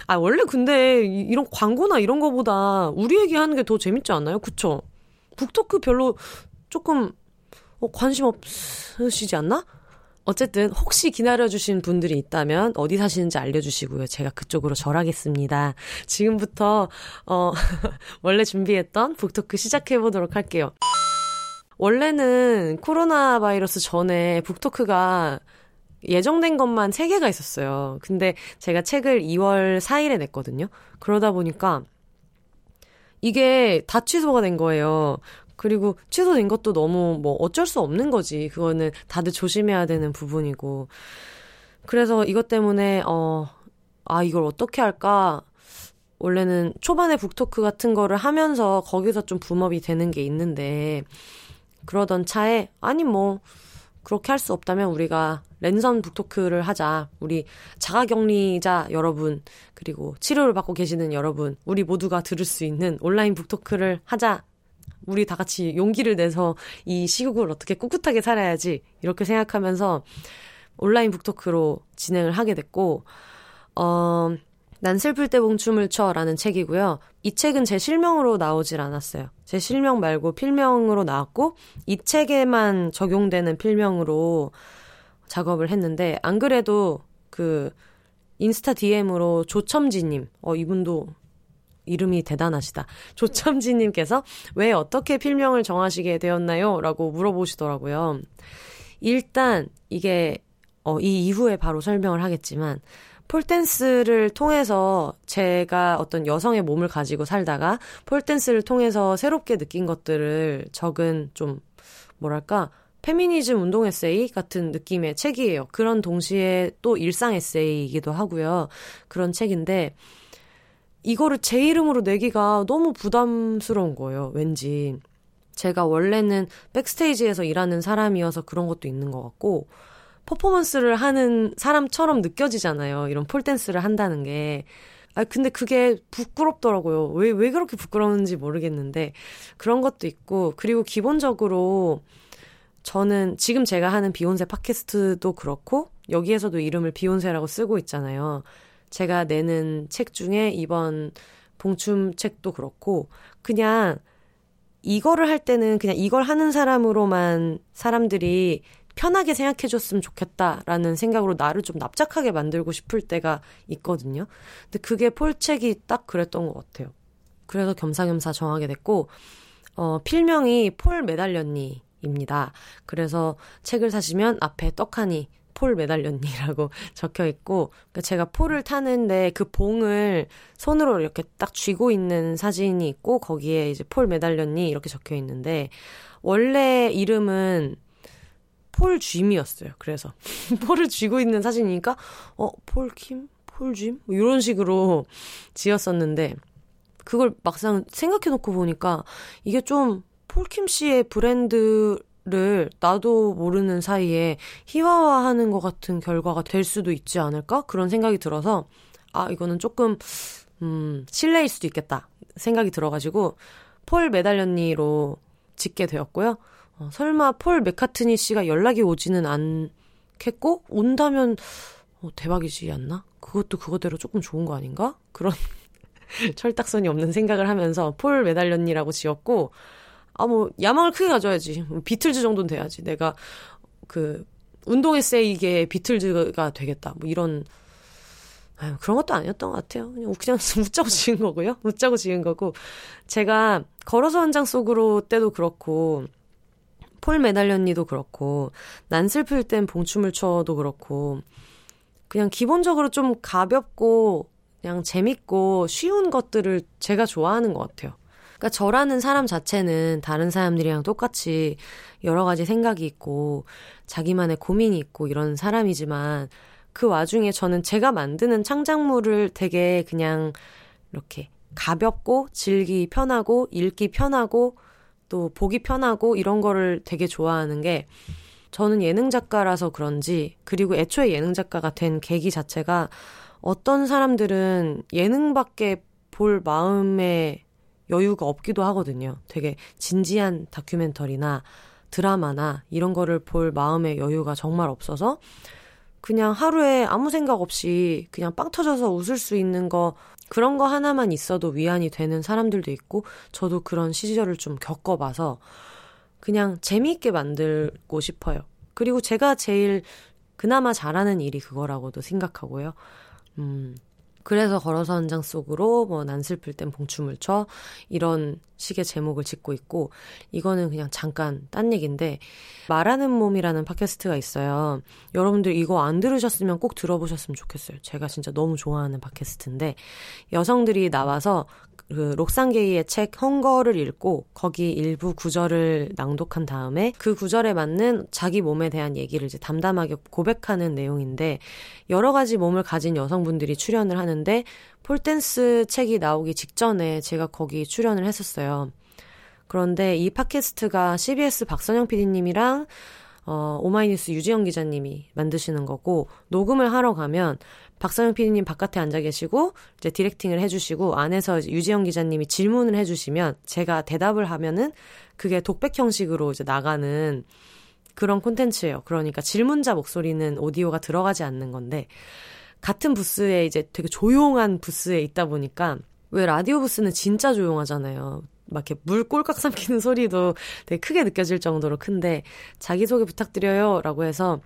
아 원래 근데 이런 광고나 이런 거보다 우리 얘기하는 게 더 재밌지 않나요? 그쵸? 북토크 별로 조금 어, 관심 없으시지 않나? 어쨌든 혹시 기다려주신 분들이 있다면 어디 사시는지 알려주시고요. 제가 그쪽으로 절하겠습니다. 지금부터 어 원래 준비했던 북토크 시작해보도록 할게요. 원래는 코로나 바이러스 전에 북토크가 예정된 것만 세 개가 있었어요. 근데 제가 책을 이월 사일에 냈거든요. 그러다 보니까 이게 다 취소가 된 거예요. 그리고 취소된 것도 너무 뭐 어쩔 수 없는 거지. 그거는 다들 조심해야 되는 부분이고. 그래서 이것 때문에 어, 아 이걸 어떻게 할까. 원래는 초반에 북토크 같은 거를 하면서 거기서 좀 붐업이 되는 게 있는데 그러던 차에 아니 뭐 그렇게 할 수 없다면 우리가 랜선 북토크를 하자. 우리 자가격리자 여러분 그리고 치료를 받고 계시는 여러분 우리 모두가 들을 수 있는 온라인 북토크를 하자. 우리 다 같이 용기를 내서 이 시국을 어떻게 꿋꿋하게 살아야지 이렇게 생각하면서 온라인 북토크로 진행을 하게 됐고 어, 난 슬플 때 봉춤을 춰 라는 책이고요. 이 책은 제 실명으로 나오질 않았어요. 제 실명 말고 필명으로 나왔고 이 책에만 적용되는 필명으로 작업을 했는데 안 그래도 그 인스타 디엠으로 조첨지님 어 이분도 이름이 대단하시다. 조첨지님께서 왜 어떻게 필명을 정하시게 되었나요? 라고 물어보시더라고요. 일단 이게 어, 이 이후에 바로 설명을 하겠지만 폴댄스를 통해서 제가 어떤 여성의 몸을 가지고 살다가 폴댄스를 통해서 새롭게 느낀 것들을 적은 좀 뭐랄까 페미니즘 운동 에세이 같은 느낌의 책이에요. 그런 동시에 또 일상 에세이이기도 하고요. 그런 책인데 이거를 제 이름으로 내기가 너무 부담스러운 거예요. 왠지 제가 원래는 백스테이지에서 일하는 사람이어서 그런 것도 있는 것 같고 퍼포먼스를 하는 사람처럼 느껴지잖아요. 이런 폴댄스를 한다는 게. 아 근데 그게 부끄럽더라고요. 왜, 왜 그렇게 부끄러운지 모르겠는데 그런 것도 있고 그리고 기본적으로 저는 지금 제가 하는 비욘세 팟캐스트도 그렇고 여기에서도 이름을 비욘세라고 쓰고 있잖아요. 제가 내는 책 중에 이번 봉춤 책도 그렇고 그냥 이거를 할 때는 그냥 이걸 하는 사람으로만 사람들이 편하게 생각해줬으면 좋겠다라는 생각으로 나를 좀 납작하게 만들고 싶을 때가 있거든요. 근데 그게 폴책이 딱 그랬던 것 같아요. 그래서 겸사겸사 정하게 됐고 어, 필명이 폴 매달렸니입니다. 그래서 책을 사시면 앞에 떡하니 폴 매달렸니라고 적혀있고 제가 폴을 타는데 그 봉을 손으로 이렇게 딱 쥐고 있는 사진이 있고 거기에 이제 폴 매달렸니 이렇게 적혀있는데 원래 이름은 폴 쥐미였어요. 그래서 폴을 쥐고 있는 사진이니까 어? 폴킴? 폴쥐? 뭐 이런 식으로 지었었는데 그걸 막상 생각해놓고 보니까 이게 좀 폴킴 씨의 브랜드 를 나도 모르는 사이에 희화화하는 것 같은 결과가 될 수도 있지 않을까? 그런 생각이 들어서 아 이거는 조금 음, 실례일 수도 있겠다 생각이 들어가지고 폴 매달렸니로 짓게 되었고요. 어, 설마 폴 매카트니 씨가 연락이 오지는 않겠고 온다면 어, 대박이지 않나? 그것도 그거대로 조금 좋은 거 아닌가? 그런 철딱선이 없는 생각을 하면서 폴 매달렸니라고 지었고 아, 뭐, 야망을 크게 가져야지. 비틀즈 정도는 돼야지. 내가, 그, 운동에 세이게 비틀즈가 되겠다. 뭐, 이런, 아유, 그런 것도 아니었던 것 같아요. 그냥, 그냥 웃자고 지은 거고요. 웃자고 지은 거고. 제가, 걸어서 한 장 속으로 때도 그렇고, 폴 매달렸니도 그렇고, 난 슬플 땐 봉춤을 춰도 그렇고, 그냥 기본적으로 좀 가볍고, 그냥 재밌고, 쉬운 것들을 제가 좋아하는 것 같아요. 그러니까 저라는 사람 자체는 다른 사람들이랑 똑같이 여러 가지 생각이 있고 자기만의 고민이 있고 이런 사람이지만 그 와중에 저는 제가 만드는 창작물을 되게 그냥 이렇게 가볍고 즐기 편하고 읽기 편하고 또 보기 편하고 이런 거를 되게 좋아하는 게 저는 예능 작가라서 그런지, 그리고 애초에 예능 작가가 된 계기 자체가 어떤 사람들은 예능밖에 볼 마음의 여유가 없기도 하거든요. 되게 진지한 다큐멘터리나 드라마나 이런 거를 볼 마음의 여유가 정말 없어서 그냥 하루에 아무 생각 없이 그냥 빵 터져서 웃을 수 있는 거, 그런 거 하나만 있어도 위안이 되는 사람들도 있고, 저도 그런 시절을 좀 겪어봐서 그냥 재미있게 만들고 싶어요. 그리고 제가 제일 그나마 잘하는 일이 그거라고도 생각하고요. 음, 그래서 걸어서 한 장 속으로 뭐 난 슬플 땐 봉춤을 춰 이런 식의 제목을 짓고 있고, 이거는 그냥 잠깐 딴 얘기인데, 말하는 몸이라는 팟캐스트가 있어요. 여러분들 이거 안 들으셨으면 꼭 들어보셨으면 좋겠어요. 제가 진짜 너무 좋아하는 팟캐스트인데, 여성들이 나와서 그 록상게이의 책 헝거를 읽고 거기 일부 구절을 낭독한 다음에 그 구절에 맞는 자기 몸에 대한 얘기를 이제 담담하게 고백하는 내용인데, 여러 가지 몸을 가진 여성분들이 출연을 하는데, 폴댄스 책이 나오기 직전에 제가 거기 출연을 했었어요. 그런데 이 팟캐스트가 씨비에스 박선영 피디님이랑 어, 오마이뉴스 유지영 기자님이 만드시는 거고, 녹음을 하러 가면 박선영 피디님 바깥에 앉아 계시고 이제 디렉팅을 해주시고, 안에서 이제 유지영 기자님이 질문을 해주시면 제가 대답을 하면은 그게 독백 형식으로 이제 나가는 그런 콘텐츠예요. 그러니까 질문자 목소리는 오디오가 들어가지 않는 건데, 같은 부스에 이제 되게 조용한 부스에 있다 보니까, 왜 라디오 부스는 진짜 조용하잖아요. 막 이렇게 물 꼴깍 삼키는 소리도 되게 크게 느껴질 정도로 큰데, 자기소개 부탁드려요 라고 해서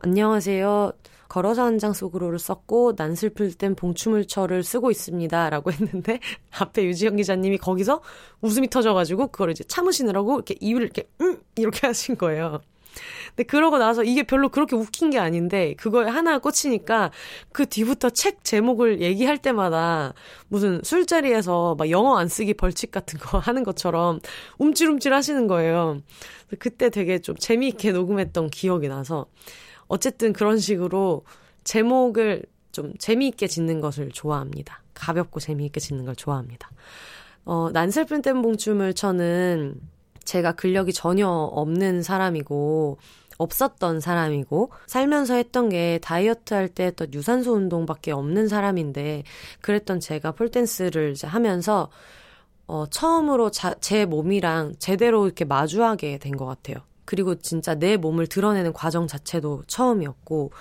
안녕하세요, 걸어서 한 장 속으로를 썼고 난 슬플 땐 봉춤을 춰를 쓰고 있습니다 라고 했는데, 앞에 유지영 기자님이 거기서 웃음이 터져가지고 그걸 이제 참으시느라고 이렇게 입을 이렇게 음 이렇게 하신 거예요. 근데 그러고 나서 이게 별로 그렇게 웃긴 게 아닌데 그걸 하나 꽂히니까 그 뒤부터 책 제목을 얘기할 때마다 무슨 술자리에서 막 영어 안 쓰기 벌칙 같은 거 하는 것처럼 움찔움찔 하시는 거예요. 그때 되게 좀 재미있게 녹음했던 기억이 나서, 어쨌든 그런 식으로 제목을 좀 재미있게 짓는 것을 좋아합니다. 가볍고 재미있게 짓는 걸 좋아합니다. 어, 난 슬픈 땐 봉춤을 춰는 제가 근력이 전혀 없는 사람이고 없었던 사람이고 살면서 했던 게 다이어트 할 때 했던 유산소 운동밖에 없는 사람인데, 그랬던 제가 폴댄스를 이제 하면서 어, 처음으로 자, 제 몸이랑 제대로 이렇게 마주하게 된 것 같아요. 그리고 진짜 내 몸을 드러내는 과정 자체도 처음이었고,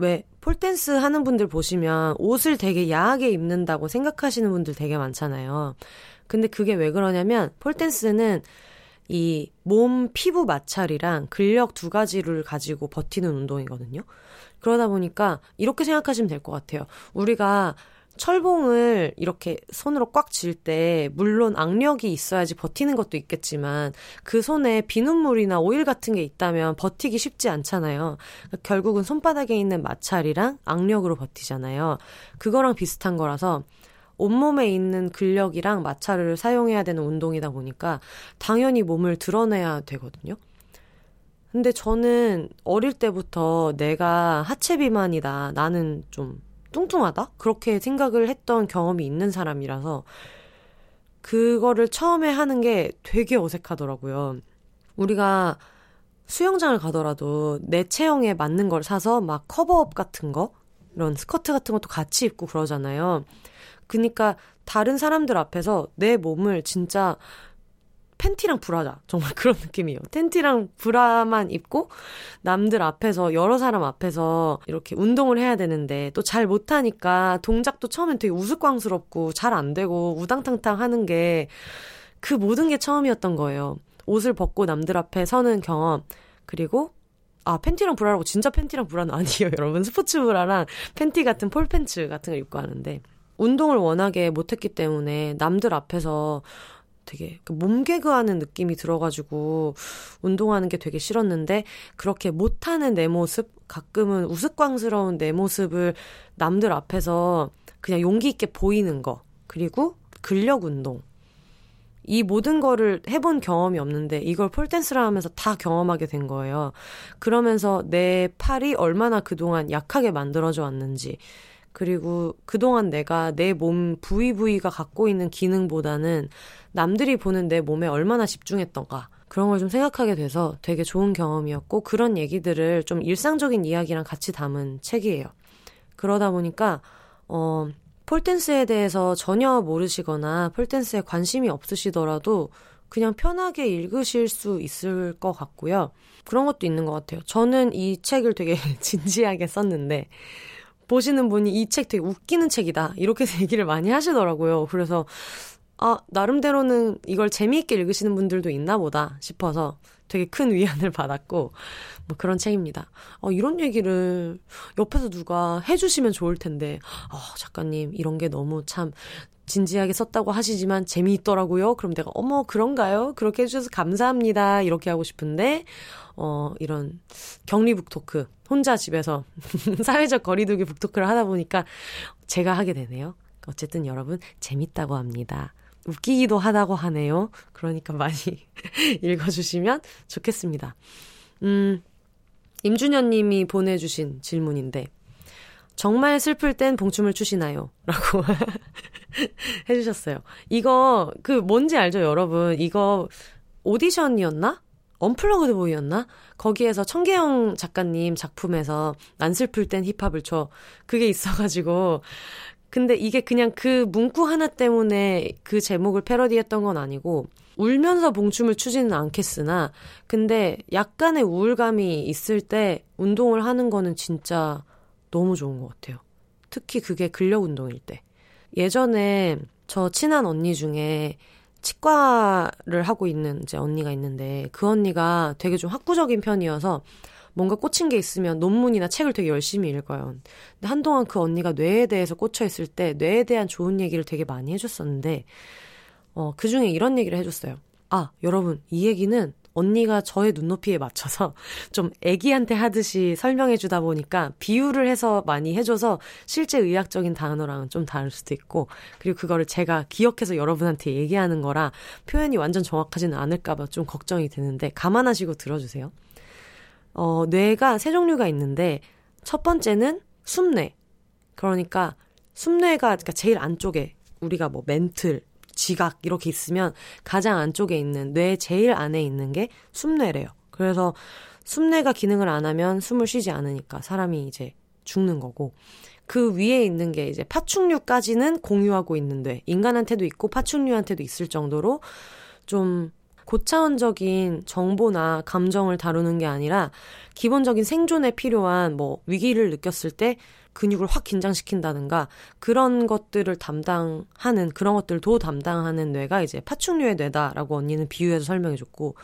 왜 폴댄스 하는 분들 보시면 옷을 되게 야하게 입는다고 생각하시는 분들 되게 많잖아요. 근데 그게 왜 그러냐면, 폴댄스는 이 몸 피부 마찰이랑 근력 두 가지를 가지고 버티는 운동이거든요. 그러다 보니까 이렇게 생각하시면 될 것 같아요. 우리가 철봉을 이렇게 손으로 꽉 쥘 때 물론 악력이 있어야지 버티는 것도 있겠지만, 그 손에 비눗물이나 오일 같은 게 있다면 버티기 쉽지 않잖아요. 그러니까 결국은 손바닥에 있는 마찰이랑 악력으로 버티잖아요. 그거랑 비슷한 거라서 온몸에 있는 근력이랑 마찰을 사용해야 되는 운동이다 보니까 당연히 몸을 드러내야 되거든요. 근데 저는 어릴 때부터 내가 하체 비만이다, 나는 좀 뚱뚱하다, 그렇게 생각을 했던 경험이 있는 사람이라서 그거를 처음에 하는 게 되게 어색하더라고요. 우리가 수영장을 가더라도 내 체형에 맞는 걸 사서 막 커버업 같은 거, 이런 스커트 같은 것도 같이 입고 그러잖아요. 그러니까 다른 사람들 앞에서 내 몸을 진짜 팬티랑 브라자, 정말 그런 느낌이에요. 팬티랑 브라만 입고 남들 앞에서, 여러 사람 앞에서 이렇게 운동을 해야 되는데 또 잘 못하니까 동작도 처음엔 되게 우스꽝스럽고 잘 안 되고 우당탕탕 하는 게, 그 모든 게 처음이었던 거예요. 옷을 벗고 남들 앞에 서는 경험, 그리고 아, 팬티랑 브라라고 진짜 팬티랑 브라는 아니에요, 여러분. 스포츠 브라랑 팬티 같은 폴팬츠 같은 걸 입고 하는데, 운동을 워낙에 못했기 때문에 남들 앞에서 되게 몸개그하는 느낌이 들어가지고 운동하는 게 되게 싫었는데, 그렇게 못하는 내 모습, 가끔은 우스꽝스러운 내 모습을 남들 앞에서 그냥 용기 있게 보이는 거, 그리고 근력 운동, 이 모든 거를 해본 경험이 없는데 이걸 폴댄스라 하면서 다 경험하게 된 거예요. 그러면서 내 팔이 얼마나 그동안 약하게 만들어져 왔는지, 그리고 그동안 내가 내 몸 부위 부위가 갖고 있는 기능보다는 남들이 보는 내 몸에 얼마나 집중했던가, 그런 걸 좀 생각하게 돼서 되게 좋은 경험이었고, 그런 얘기들을 좀 일상적인 이야기랑 같이 담은 책이에요. 그러다 보니까 어, 폴댄스에 대해서 전혀 모르시거나 폴댄스에 관심이 없으시더라도 그냥 편하게 읽으실 수 있을 것 같고요. 그런 것도 있는 것 같아요. 저는 이 책을 되게 진지하게 썼는데 보시는 분이 이 책 되게 웃기는 책이다 이렇게 얘기를 많이 하시더라고요. 그래서 아, 나름대로는 이걸 재미있게 읽으시는 분들도 있나 보다 싶어서 되게 큰 위안을 받았고, 뭐 그런 책입니다. 어, 이런 얘기를 옆에서 누가 해주시면 좋을 텐데, 어, 작가님 이런 게 너무 참 진지하게 썼다고 하시지만 재미있더라고요. 그럼 내가 어머 그런가요? 그렇게 해주셔서 감사합니다. 이렇게 하고 싶은데 어, 이런 격리북 토크, 혼자 집에서 사회적 거리두기 북토크를 하다 보니까 제가 하게 되네요. 어쨌든 여러분 재밌다고 합니다. 웃기기도 하다고 하네요. 그러니까 많이 읽어주시면 좋겠습니다. 음, 임준현 님이 보내주신 질문인데, 정말 슬플 땐 봉춤을 추시나요? 라고 해주셨어요. 이거 그 뭔지 알죠 여러분? 이거 오디션이었나? 언플러그드 보이였나? 거기에서 청계영 작가님 작품에서 난 슬플 땐 힙합을 쳐, 그게 있어가지고. 근데 이게 그냥 그 문구 하나 때문에 그 제목을 패러디했던 건 아니고, 울면서 봉춤을 추지는 않겠으나 근데 약간의 우울감이 있을 때 운동을 하는 거는 진짜 너무 좋은 것 같아요. 특히 그게 근력 운동일 때. 예전에 저 친한 언니 중에 치과를 하고 있는 이제 언니가 있는데, 그 언니가 되게 좀 학구적인 편이어서 뭔가 꽂힌 게 있으면 논문이나 책을 되게 열심히 읽어요. 근데 한동안 그 언니가 뇌에 대해서 꽂혀 있을 때 뇌에 대한 좋은 얘기를 되게 많이 해줬었는데, 어, 그중에 이런 얘기를 해줬어요. 아, 여러분 이 얘기는 언니가 저의 눈높이에 맞춰서 좀 애기한테 하듯이 설명해주다 보니까 비유를 해서 많이 해줘서 실제 의학적인 단어랑은 좀 다를 수도 있고, 그리고 그거를 제가 기억해서 여러분한테 얘기하는 거라 표현이 완전 정확하지는 않을까 봐 좀 걱정이 되는데 감안하시고 들어주세요. 어, 뇌가 세 종류가 있는데, 첫 번째는 숨뇌. 그러니까 숨뇌가, 그러니까 제일 안쪽에 우리가 뭐 멘틀, 지각 이렇게 있으면 가장 안쪽에 있는, 뇌 제일 안에 있는 게 숨뇌래요. 그래서 숨뇌가 기능을 안 하면 숨을 쉬지 않으니까 사람이 이제 죽는 거고, 그 위에 있는 게 이제 파충류까지는 공유하고 있는데 인간한테도 있고 파충류한테도 있을 정도로 좀 고차원적인 정보나 감정을 다루는 게 아니라 기본적인 생존에 필요한 뭐 위기를 느꼈을 때 근육을 확 긴장시킨다든가 그런 것들을 담당하는, 그런 것들도 담당하는 뇌가 이제 파충류의 뇌다라고 언니는 비유해서 설명해줬고,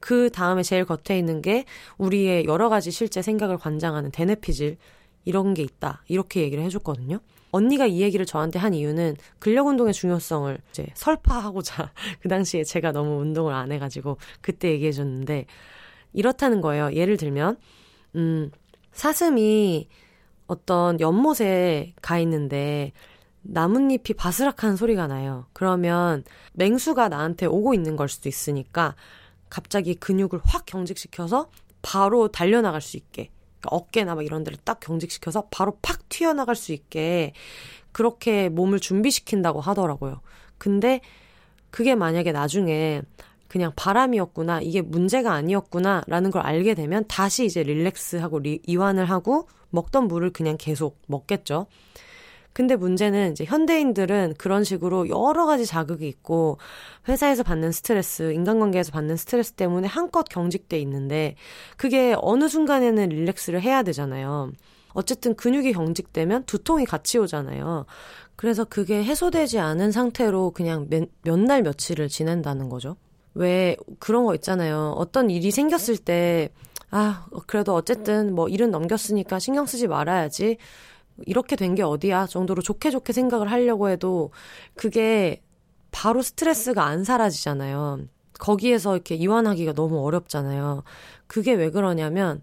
그 다음에 제일 겉에 있는 게 우리의 여러 가지 실제 생각을 관장하는 대뇌피질, 이런 게 있다 이렇게 얘기를 해줬거든요. 언니가 이 얘기를 저한테 한 이유는 근력운동의 중요성을 이제 설파하고자 그 당시에 제가 너무 운동을 안 해가지고 그때 얘기해줬는데 이렇다는 거예요. 예를 들면 음, 사슴이 어떤 연못에 가 있는데 나뭇잎이 바스락한 소리가 나요. 그러면 맹수가 나한테 오고 있는 걸 수도 있으니까 갑자기 근육을 확 경직시켜서 바로 달려나갈 수 있게, 어깨나 막 이런 데를 딱 경직시켜서 바로 팍 튀어나갈 수 있게 그렇게 몸을 준비시킨다고 하더라고요. 근데 그게 만약에 나중에 그냥 바람이었구나, 이게 문제가 아니었구나 라는 걸 알게 되면 다시 이제 릴렉스하고 리, 이완을 하고 먹던 물을 그냥 계속 먹겠죠. 근데 문제는 이제 현대인들은 그런 식으로 여러 가지 자극이 있고 회사에서 받는 스트레스, 인간관계에서 받는 스트레스 때문에 한껏 경직돼 있는데 그게 어느 순간에는 릴렉스를 해야 되잖아요. 어쨌든 근육이 경직되면 두통이 같이 오잖아요. 그래서 그게 해소되지 않은 상태로 그냥 몇 날 며칠을 지낸다는 거죠. 왜 그런 거 있잖아요. 어떤 일이 생겼을 때 아, 그래도 어쨌든 뭐 일은 넘겼으니까 신경 쓰지 말아야지, 이렇게 된 게 어디야 정도로 좋게 좋게 생각을 하려고 해도 그게 바로 스트레스가 안 사라지잖아요. 거기에서 이렇게 이완하기가 너무 어렵잖아요. 그게 왜 그러냐면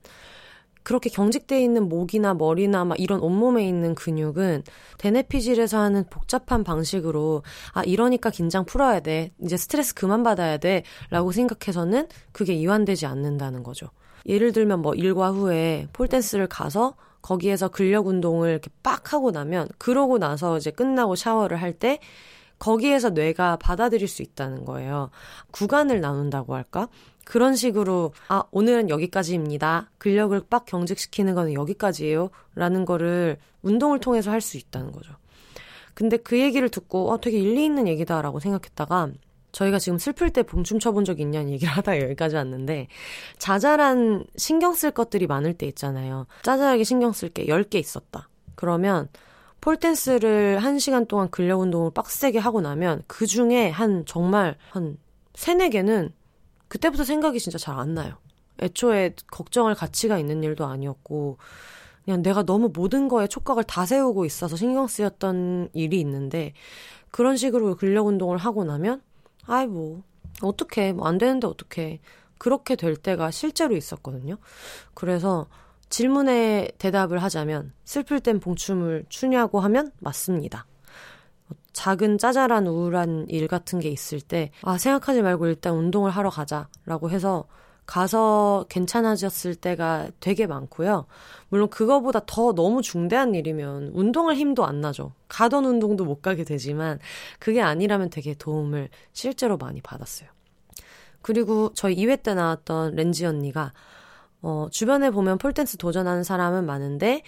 그렇게 경직돼 있는 목이나 머리나 막 이런 온몸에 있는 근육은 대뇌피질에서 하는 복잡한 방식으로 아 이러니까 긴장 풀어야 돼, 이제 스트레스 그만 받아야 돼 라고 생각해서는 그게 이완되지 않는다는 거죠. 예를 들면 뭐 일과 후에 폴댄스를 가서 거기에서 근력 운동을 이렇게 빡 하고 나면, 그러고 나서 이제 끝나고 샤워를 할 때 거기에서 뇌가 받아들일 수 있다는 거예요. 구간을 나눈다고 할까? 그런 식으로 아 오늘은 여기까지입니다. 근력을 빡 경직시키는 건 여기까지예요. 라는 거를 운동을 통해서 할 수 있다는 거죠. 근데 그 얘기를 듣고 어, 되게 일리 있는 얘기다라고 생각했다가 저희가 지금 슬플 때 봉춤 춰본 적이 있냐는 얘기를 하다가 여기까지 왔는데 자잘한 신경 쓸 것들이 많을 때 있잖아요. 자잘하게 신경 쓸 게 열 개 있었다. 그러면 폴댄스를 한 시간 동안 근력 운동을 빡세게 하고 나면 그중에 한 정말 한 서너 개는 그때부터 생각이 진짜 잘 안 나요. 애초에 걱정할 가치가 있는 일도 아니었고 그냥 내가 너무 모든 거에 촉각을 다 세우고 있어서 신경 쓰였던 일이 있는데 그런 식으로 근력 운동을 하고 나면 아이 뭐 어떡해 뭐 안 되는데 어떡해 그렇게 될 때가 실제로 있었거든요. 그래서 질문에 대답을 하자면 슬플 땐 봉춤을 추냐고 하면 맞습니다. 작은 짜잘한 우울한 일 같은 게 있을 때 아 생각하지 말고 일단 운동을 하러 가자 라고 해서 가서 괜찮아졌을 때가 되게 많고요. 물론 그거보다 더 너무 중대한 일이면 운동할 힘도 안 나죠. 가던 운동도 못 가게 되지만 그게 아니라면 되게 도움을 실제로 많이 받았어요. 그리고 저희 이 회 때 나왔던 렌지 언니가 어, 주변에 보면 폴댄스 도전하는 사람은 많은데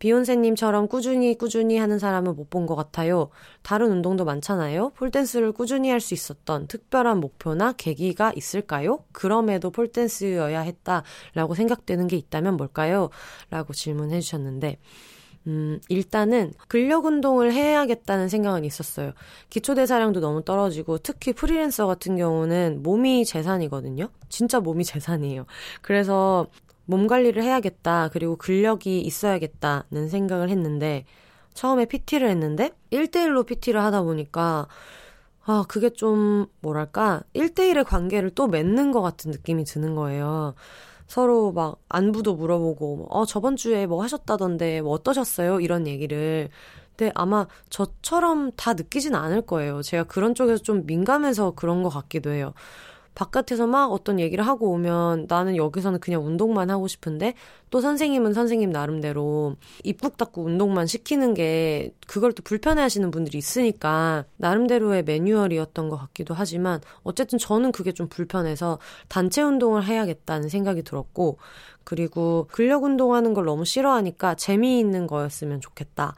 비욘세님처럼 꾸준히 꾸준히 하는 사람은 못 본 것 같아요. 다른 운동도 많잖아요. 폴댄스를 꾸준히 할 수 있었던 특별한 목표나 계기가 있을까요? 그럼에도 폴댄스여야 했다라고 생각되는 게 있다면 뭘까요? 라고 질문해 주셨는데 음, 일단은 근력 운동을 해야겠다는 생각은 있었어요. 기초대사량도 너무 떨어지고 특히 프리랜서 같은 경우는 몸이 재산이거든요. 진짜 몸이 재산이에요. 그래서 몸 관리를 해야겠다. 그리고 근력이 있어야겠다는 생각을 했는데 처음에 피티를 했는데 일 대일로 피티를 하다 보니까 아 그게 좀 뭐랄까 일 대일의 관계를 또 맺는 것 같은 느낌이 드는 거예요. 서로 막 안부도 물어보고 어 저번 주에 뭐 하셨다던데 뭐 어떠셨어요? 이런 얘기를 근데 아마 저처럼 다 느끼진 않을 거예요. 제가 그런 쪽에서 좀 민감해서 그런 것 같기도 해요. 바깥에서 막 어떤 얘기를 하고 오면 나는 여기서는 그냥 운동만 하고 싶은데 또 선생님은 선생님 나름대로 입국 닫고 운동만 시키는 게 그걸 또 불편해하시는 분들이 있으니까 나름대로의 매뉴얼이었던 것 같기도 하지만 어쨌든 저는 그게 좀 불편해서 단체 운동을 해야겠다는 생각이 들었고 그리고 근력 운동하는 걸 너무 싫어하니까 재미있는 거였으면 좋겠다.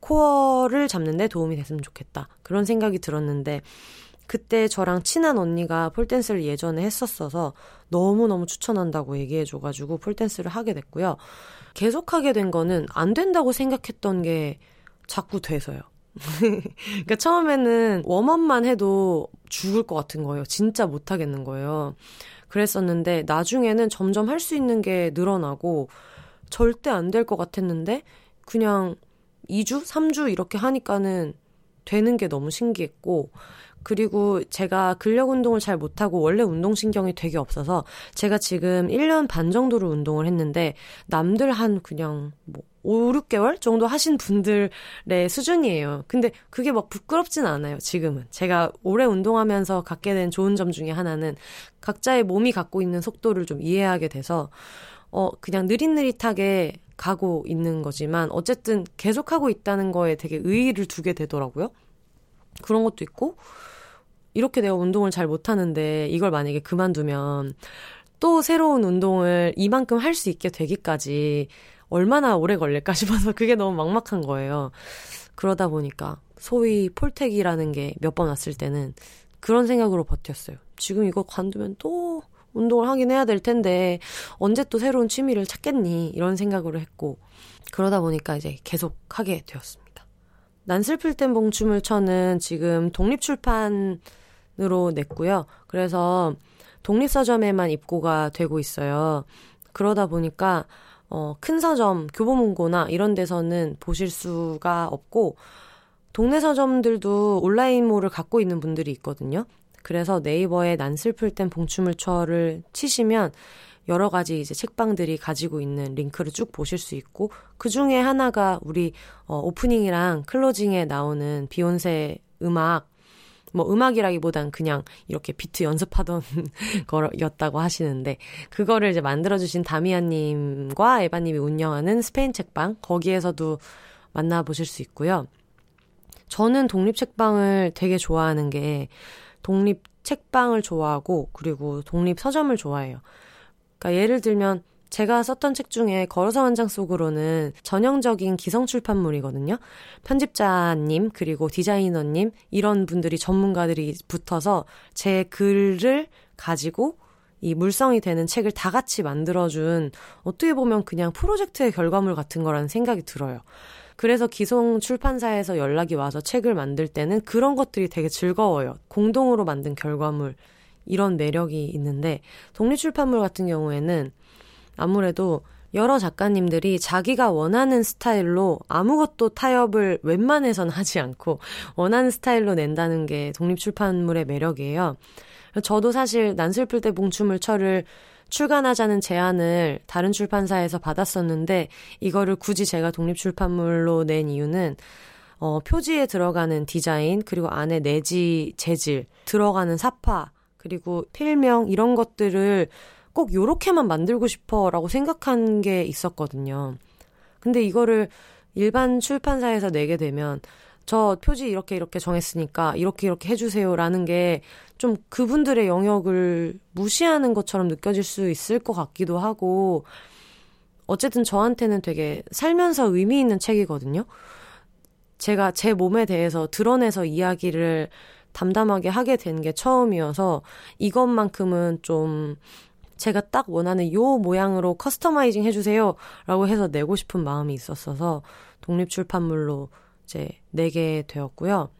코어를 잡는 데 도움이 됐으면 좋겠다. 그런 생각이 들었는데 그때 저랑 친한 언니가 폴댄스를 예전에 했었어서 너무너무 추천한다고 얘기해줘가지고 폴댄스를 하게 됐고요. 계속하게 된 거는 안 된다고 생각했던 게 자꾸 돼서요. 그러니까 처음에는 웜업만 해도 죽을 것 같은 거예요. 진짜 못하겠는 거예요. 그랬었는데 나중에는 점점 할 수 있는 게 늘어나고 절대 안 될 것 같았는데 그냥 이 주, 삼 주 이렇게 하니까는 되는 게 너무 신기했고 그리고 제가 근력 운동을 잘 못하고 원래 운동신경이 되게 없어서 제가 지금 일 년 반 정도로 운동을 했는데 남들 한 그냥 뭐 오, 육 개월 정도 하신 분들의 수준이에요. 근데 그게 막 부끄럽진 않아요, 지금은. 제가 오래 운동하면서 갖게 된 좋은 점 중에 하나는 각자의 몸이 갖고 있는 속도를 좀 이해하게 돼서 어 그냥 느릿느릿하게 가고 있는 거지만 어쨌든 계속하고 있다는 거에 되게 의의를 두게 되더라고요. 그런 것도 있고 이렇게 내가 운동을 잘 못하는데 이걸 만약에 그만두면 또 새로운 운동을 이만큼 할 수 있게 되기까지 얼마나 오래 걸릴까 싶어서 그게 너무 막막한 거예요. 그러다 보니까 소위 폴택이라는 게 몇 번 왔을 때는 그런 생각으로 버텼어요. 지금 이거 관두면 또 운동을 하긴 해야 될 텐데 언제 또 새로운 취미를 찾겠니? 이런 생각으로 했고 그러다 보니까 이제 계속 하게 되었습니다. 난 슬플 땐 봉춤을 춰는 지금 독립출판으로 냈고요. 그래서 독립서점에만 입고가 되고 있어요. 그러다 보니까 어, 큰 서점, 교보문고나 이런 데서는 보실 수가 없고 동네 서점들도 온라인몰을 갖고 있는 분들이 있거든요. 그래서 네이버에 난 슬플 땐 봉춤을 춰를 치시면 여러 가지 이제 책방들이 가지고 있는 링크를 쭉 보실 수 있고 그 중에 하나가 우리 어, 오프닝이랑 클로징에 나오는 비욘세 음악 뭐 음악이라기보단 그냥 이렇게 비트 연습하던 거였다고 하시는데 그거를 이제 만들어주신 다미아님과 에바님이 운영하는 스페인 책방 거기에서도 만나보실 수 있고요. 저는 독립 책방을 되게 좋아하는 게 독립 책방을 좋아하고 그리고 독립 서점을 좋아해요. 그러니까 예를 들면 제가 썼던 책 중에 걸어서 한 장 속으로는 전형적인 기성출판물이거든요. 편집자님 그리고 디자이너님 이런 분들이 전문가들이 붙어서 제 글을 가지고 이 물성이 되는 책을 다 같이 만들어준 어떻게 보면 그냥 프로젝트의 결과물 같은 거라는 생각이 들어요. 그래서 기성 출판사에서 연락이 와서 책을 만들 때는 그런 것들이 되게 즐거워요. 공동으로 만든 결과물 이런 매력이 있는데 독립출판물 같은 경우에는 아무래도 여러 작가님들이 자기가 원하는 스타일로 아무것도 타협을 웬만해선 하지 않고 원하는 스타일로 낸다는 게 독립출판물의 매력이에요. 저도 사실 난 슬플 때 봉춤을 철을 출간하자는 제안을 다른 출판사에서 받았었는데 이거를 굳이 제가 독립출판물로 낸 이유는 어, 표지에 들어가는 디자인 그리고 안에 내지 재질 들어가는 삽화 그리고 필명 이런 것들을 꼭 요렇게만 만들고 싶어라고 생각한 게 있었거든요. 근데 이거를 일반 출판사에서 내게 되면 저 표지 이렇게 이렇게 정했으니까 이렇게 이렇게 해주세요라는 게 좀 그분들의 영역을 무시하는 것처럼 느껴질 수 있을 것 같기도 하고 어쨌든 저한테는 되게 살면서 의미 있는 책이거든요. 제가 제 몸에 대해서 드러내서 이야기를 담담하게 하게 된 게 처음이어서 이것만큼은 좀 제가 딱 원하는 요 모양으로 커스터마이징 해주세요 라고 해서 내고 싶은 마음이 있었어서 독립출판물로 이제 내게 되었고요.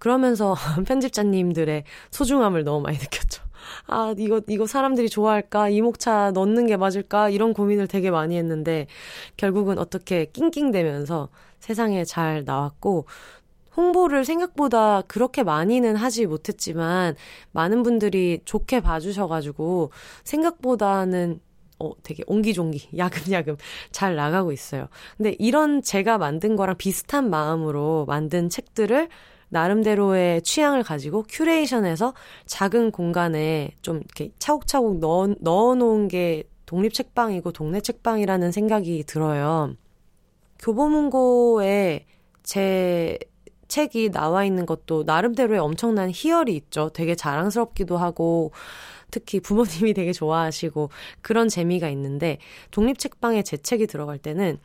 그러면서 편집자님들의 소중함을 너무 많이 느꼈죠. 아 이거 이거 사람들이 좋아할까? 이목차 넣는 게 맞을까? 이런 고민을 되게 많이 했는데 결국은 어떻게 낑낑대면서 세상에 잘 나왔고 홍보를 생각보다 그렇게 많이는 하지 못했지만 많은 분들이 좋게 봐주셔가지고 생각보다는 어, 되게 옹기종기 야금야금 잘 나가고 있어요. 근데 이런 제가 만든 거랑 비슷한 마음으로 만든 책들을 나름대로의 취향을 가지고 큐레이션해서 작은 공간에 좀 이렇게 차곡차곡 넣어, 넣어놓은 게 독립책방이고 동네 책방이라는 생각이 들어요. 교보문고에 제 책이 나와 있는 것도 나름대로의 엄청난 희열이 있죠. 되게 자랑스럽기도 하고 특히 부모님이 되게 좋아하시고 그런 재미가 있는데 독립책방에 제 책이 들어갈 때는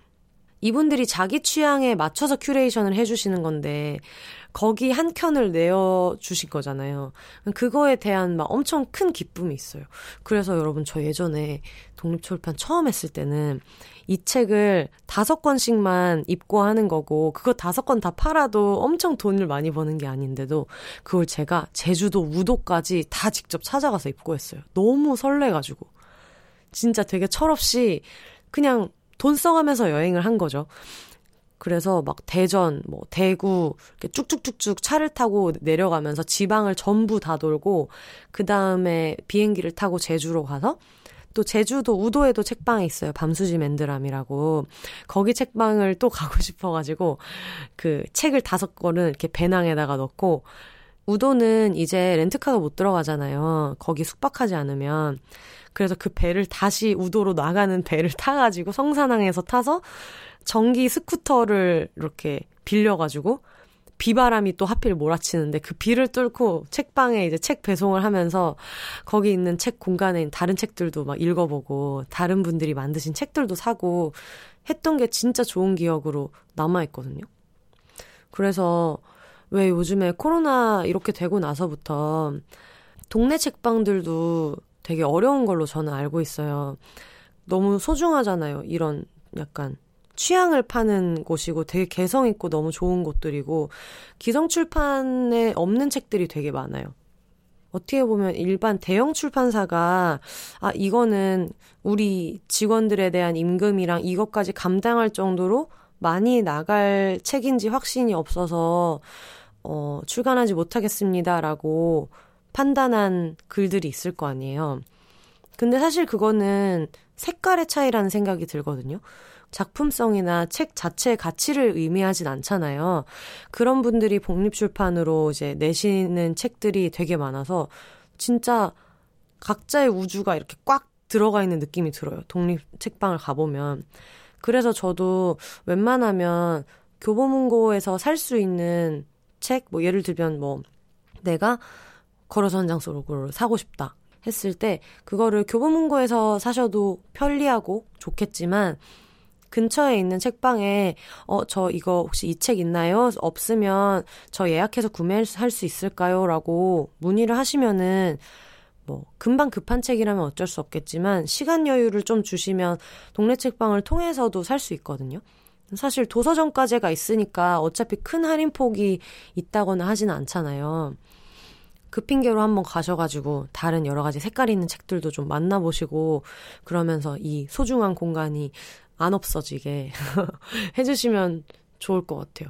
이분들이 자기 취향에 맞춰서 큐레이션을 해주시는 건데 거기 한 켠을 내어주신 거잖아요. 그거에 대한 막 엄청 큰 기쁨이 있어요. 그래서 여러분 저 예전에 독립출판 처음 했을 때는 이 책을 다섯 권씩만 입고 하는 거고 그거 다섯 권 다 팔아도 엄청 돈을 많이 버는 게 아닌데도 그걸 제가 제주도 우도까지 다 직접 찾아가서 입고 했어요. 너무 설레가지고 진짜 되게 철없이 그냥 돈 써가면서 여행을 한 거죠. 그래서 막 대전, 뭐 대구 이렇게 쭉쭉쭉쭉 차를 타고 내려가면서 지방을 전부 다 돌고 그 다음에 비행기를 타고 제주로 가서 또 제주도 우도에도 책방이 있어요. 밤수지 맨드람이라고 거기 책방을 또 가고 싶어가지고 그 책을 다섯 권을 이렇게 배낭에다가 넣고 우도는 이제 렌트카가 못 들어가잖아요. 거기 숙박하지 않으면. 그래서 그 배를 다시 우도로 나가는 배를 타가지고 성산항에서 타서 전기 스쿠터를 이렇게 빌려가지고 비바람이 또 하필 몰아치는데 그 비를 뚫고 책방에 이제 책 배송을 하면서 거기 있는 책 공간에 다른 책들도 막 읽어보고 다른 분들이 만드신 책들도 사고 했던 게 진짜 좋은 기억으로 남아있거든요. 그래서 왜 요즘에 코로나 이렇게 되고 나서부터 동네 책방들도 되게 어려운 걸로 저는 알고 있어요. 너무 소중하잖아요. 이런 약간 취향을 파는 곳이고 되게 개성 있고 너무 좋은 곳들이고 기성출판에 없는 책들이 되게 많아요. 어떻게 보면 일반 대형 출판사가 아 이거는 우리 직원들에 대한 임금이랑 이것까지 감당할 정도로 많이 나갈 책인지 확신이 없어서 어, 출간하지 못하겠습니다라고 판단한 글들이 있을 거 아니에요. 근데 사실 그거는 색깔의 차이라는 생각이 들거든요. 작품성이나 책 자체의 가치를 의미하진 않잖아요. 그런 분들이 독립출판으로 이제 내시는 책들이 되게 많아서 진짜 각자의 우주가 이렇게 꽉 들어가 있는 느낌이 들어요. 독립책방을 가보면. 그래서 저도 웬만하면 교보문고에서 살 수 있는 책, 뭐 예를 들면 뭐 내가 걸어서 한 장 속으로 사고 싶다 했을 때 그거를 교보문고에서 사셔도 편리하고 좋겠지만 근처에 있는 책방에 어, 저 이거 혹시 이 책 있나요? 없으면 저 예약해서 구매할 수 있을까요? 라고 문의를 하시면은 뭐 금방 급한 책이라면 어쩔 수 없겠지만 시간 여유를 좀 주시면 동네 책방을 통해서도 살 수 있거든요. 사실 도서정가제가 있으니까 어차피 큰 할인폭이 있다거나 하진 않잖아요. 그 핑계로 한번 가셔가지고 다른 여러 가지 색깔 있는 책들도 좀 만나보시고 그러면서 이 소중한 공간이 안 없어지게 해주시면 좋을 것 같아요.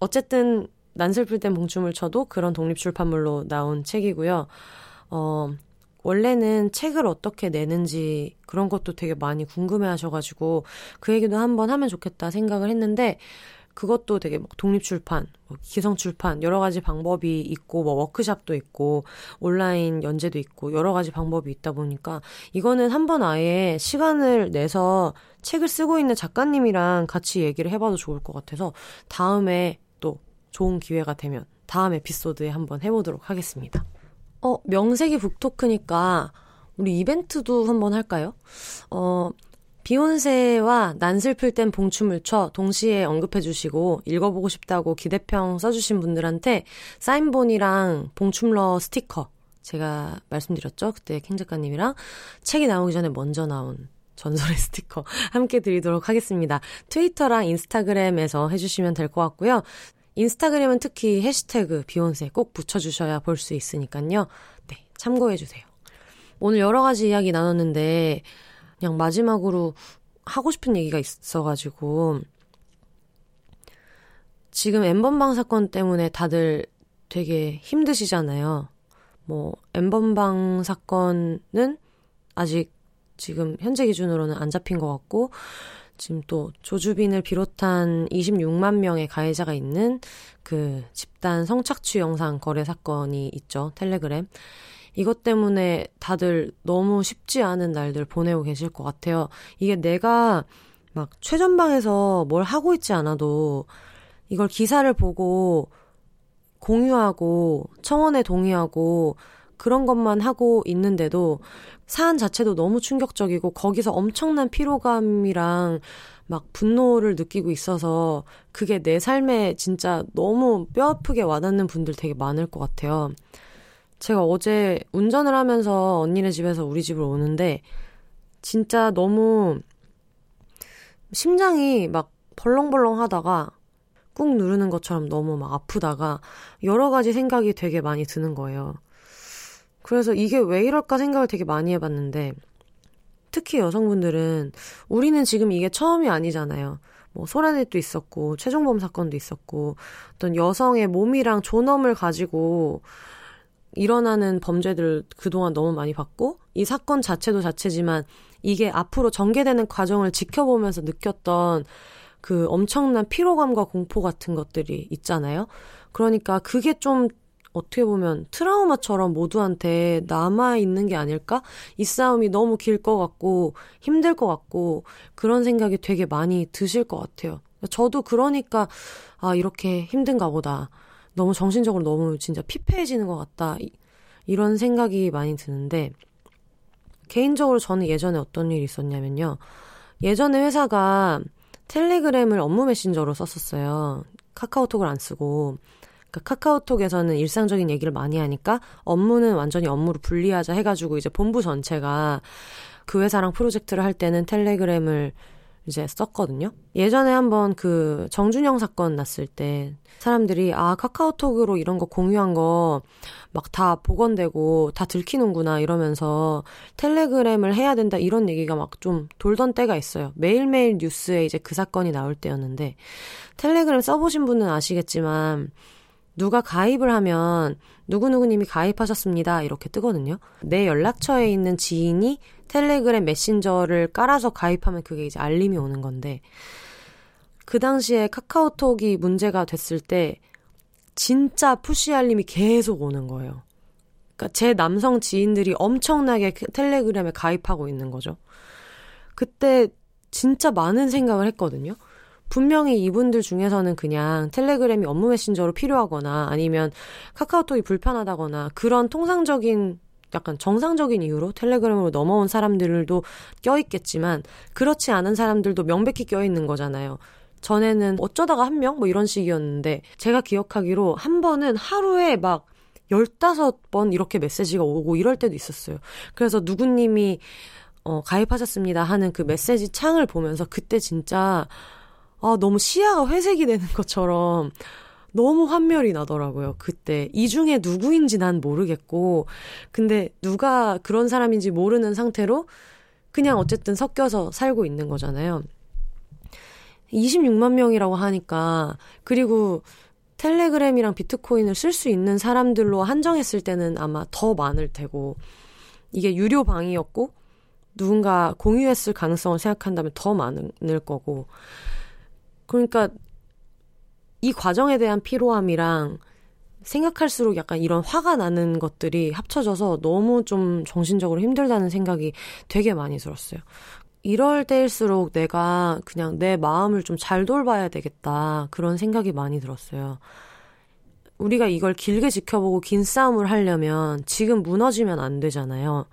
어쨌든 난 슬플 땐 봉춤을 쳐도 그런 독립출판물로 나온 책이고요. 어, 원래는 책을 어떻게 내는지 그런 것도 되게 많이 궁금해하셔가지고 그 얘기도 한번 하면 좋겠다 생각을 했는데 그것도 되게 막 독립출판, 기성출판 여러 가지 방법이 있고 뭐 워크샵도 있고 온라인 연재도 있고 여러 가지 방법이 있다 보니까 이거는 한번 아예 시간을 내서 책을 쓰고 있는 작가님이랑 같이 얘기를 해봐도 좋을 것 같아서 다음에 또 좋은 기회가 되면 다음 에피소드에 한번 해보도록 하겠습니다. 어, 명색이 북토크니까 우리 이벤트도 한번 할까요? 어, 비욘세와 난 슬플 땐 봉춤을 쳐 동시에 언급해주시고 읽어보고 싶다고 기대평 써주신 분들한테 사인본이랑 봉춤러 스티커 제가 말씀드렸죠? 그때 켄 작가님이랑 책이 나오기 전에 먼저 나온 전설의 스티커 함께 드리도록 하겠습니다. 트위터랑 인스타그램에서 해주시면 될 것 같고요. 인스타그램은 특히 해시태그 비욘세 꼭 붙여주셔야 볼 수 있으니까요. 네, 참고해주세요. 오늘 여러 가지 이야기 나눴는데 그냥 마지막으로 하고 싶은 얘기가 있어가지고 지금 엠번방 사건 때문에 다들 되게 힘드시잖아요. 뭐 엠번방 사건은 아직 지금 현재 기준으로는 안 잡힌 것 같고 지금 또 조주빈을 비롯한 이십육만 명의 가해자가 있는 그 집단 성착취 영상 거래 사건이 있죠. 텔레그램. 이것 때문에 다들 너무 쉽지 않은 날들 보내고 계실 것 같아요. 이게 내가 막 최전방에서 뭘 하고 있지 않아도 이걸 기사를 보고 공유하고 청원에 동의하고 그런 것만 하고 있는데도 사안 자체도 너무 충격적이고 거기서 엄청난 피로감이랑 막 분노를 느끼고 있어서 그게 내 삶에 진짜 너무 뼈아프게 와닿는 분들 되게 많을 것 같아요. 제가 어제 운전을 하면서 언니네 집에서 우리 집으로 오는데 진짜 너무 심장이 막 벌렁벌렁 하다가 꾹 누르는 것처럼 너무 막 아프다가 여러 가지 생각이 되게 많이 드는 거예요. 그래서 이게 왜 이럴까 생각을 되게 많이 해봤는데 특히 여성분들은 우리는 지금 이게 처음이 아니잖아요. 뭐 소라넷도 있었고 최종범 사건도 있었고 어떤 여성의 몸이랑 존엄을 가지고 일어나는 범죄들을 그동안 너무 많이 봤고 이 사건 자체도 자체지만 이게 앞으로 전개되는 과정을 지켜보면서 느꼈던 그 엄청난 피로감과 공포 같은 것들이 있잖아요. 그러니까 그게 좀 어떻게 보면 트라우마처럼 모두한테 남아있는 게 아닐까? 이 싸움이 너무 길 것 같고 힘들 것 같고 그런 생각이 되게 많이 드실 것 같아요. 저도 그러니까 아 이렇게 힘든가 보다. 너무 정신적으로 너무 진짜 피폐해지는 것 같다 이런 생각이 많이 드는데 개인적으로 저는 예전에 어떤 일이 있었냐면요. 예전에 회사가 텔레그램을 업무 메신저로 썼었어요. 카카오톡을 안 쓰고 그러니까 카카오톡에서는 일상적인 얘기를 많이 하니까 업무는 완전히 업무로 분리하자 해가지고 이제 본부 전체가 그 회사랑 프로젝트를 할 때는 텔레그램을 이제 썼거든요. 예전에 한번 그 정준영 사건 났을 때 사람들이 아 카카오톡으로 이런 거 공유한 거 막 다 복원되고 다 들키는구나 이러면서 텔레그램을 해야 된다 이런 얘기가 막 좀 돌던 때가 있어요. 매일매일 뉴스에 이제 그 사건이 나올 때였는데 텔레그램 써보신 분은 아시겠지만 누가 가입을 하면 누구누구님이 가입하셨습니다 이렇게 뜨거든요. 내 연락처에 있는 지인이 텔레그램 메신저를 깔아서 가입하면 그게 이제 알림이 오는 건데 그 당시에 카카오톡이 문제가 됐을 때 진짜 푸시 알림이 계속 오는 거예요. 그러니까 제 남성 지인들이 엄청나게 텔레그램에 가입하고 있는 거죠. 그때 진짜 많은 생각을 했거든요. 분명히 이분들 중에서는 그냥 텔레그램이 업무 메신저로 필요하거나 아니면 카카오톡이 불편하다거나 그런 통상적인 약간 정상적인 이유로 텔레그램으로 넘어온 사람들도 껴있겠지만 그렇지 않은 사람들도 명백히 껴있는 거잖아요. 전에는 어쩌다가 한 명? 뭐 이런 식이었는데 제가 기억하기로 한 번은 하루에 막 열다섯 번 이렇게 메시지가 오고 이럴 때도 있었어요. 그래서 누구님이 어, 가입하셨습니다 하는 그 메시지 창을 보면서 그때 진짜 아, 너무 시야가 회색이 되는 것처럼 너무 환멸이 나더라고요. 그때 이 중에 누구인지 난 모르겠고 근데 누가 그런 사람인지 모르는 상태로 그냥 어쨌든 섞여서 살고 있는 거잖아요. 이십육만 명이라고 하니까 그리고 텔레그램이랑 비트코인을 쓸 수 있는 사람들로 한정했을 때는 아마 더 많을 테고 이게 유료 방이었고 누군가 공유했을 가능성을 생각한다면 더 많을 거고 그러니까 이 과정에 대한 피로함이랑 생각할수록 약간 이런 화가 나는 것들이 합쳐져서 너무 좀 정신적으로 힘들다는 생각이 되게 많이 들었어요. 이럴 때일수록 내가 그냥 내 마음을 좀 잘 돌봐야 되겠다 그런 생각이 많이 들었어요. 우리가 이걸 길게 지켜보고 긴 싸움을 하려면 지금 무너지면 안 되잖아요.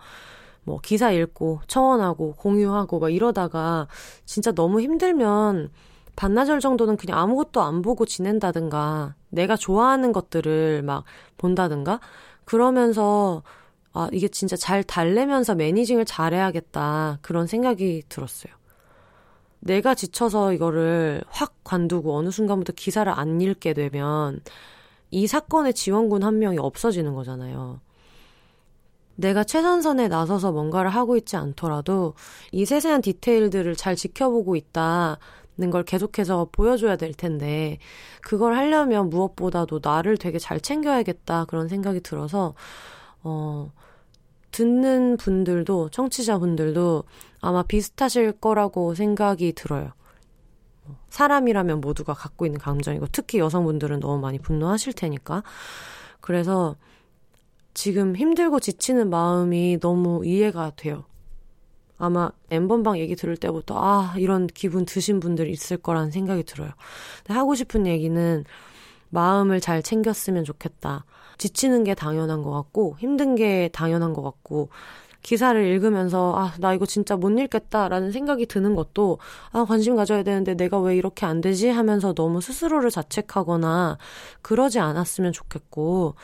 뭐 기사 읽고 청원하고 공유하고 막 이러다가 진짜 너무 힘들면 반나절 정도는 그냥 아무것도 안 보고 지낸다든가 내가 좋아하는 것들을 막 본다든가 그러면서 아 이게 진짜 잘 달래면서 매니징을 잘해야겠다 그런 생각이 들었어요. 내가 지쳐서 이거를 확 관두고 어느 순간부터 기사를 안 읽게 되면 이 사건의 지원군 한 명이 없어지는 거잖아요. 내가 최전선에 나서서 뭔가를 하고 있지 않더라도 이 세세한 디테일들을 잘 지켜보고 있다 는 걸 계속해서 보여줘야 될 텐데 그걸 하려면 무엇보다도 나를 되게 잘 챙겨야겠다 그런 생각이 들어서 어, 듣는 분들도 청취자분들도 아마 비슷하실 거라고 생각이 들어요. 사람이라면 모두가 갖고 있는 감정이고 특히 여성분들은 너무 많이 분노하실 테니까 그래서 지금 힘들고 지치는 마음이 너무 이해가 돼요. 아마 엠번방 얘기 들을 때부터 아 이런 기분 드신 분들 있을 거라는 생각이 들어요. 근데 하고 싶은 얘기는 마음을 잘 챙겼으면 좋겠다. 지치는 게 당연한 것 같고 힘든 게 당연한 것 같고 기사를 읽으면서 아 나 이거 진짜 못 읽겠다라는 생각이 드는 것도 아 관심 가져야 되는데 내가 왜 이렇게 안 되지 하면서 너무 스스로를 자책하거나 그러지 않았으면 좋겠고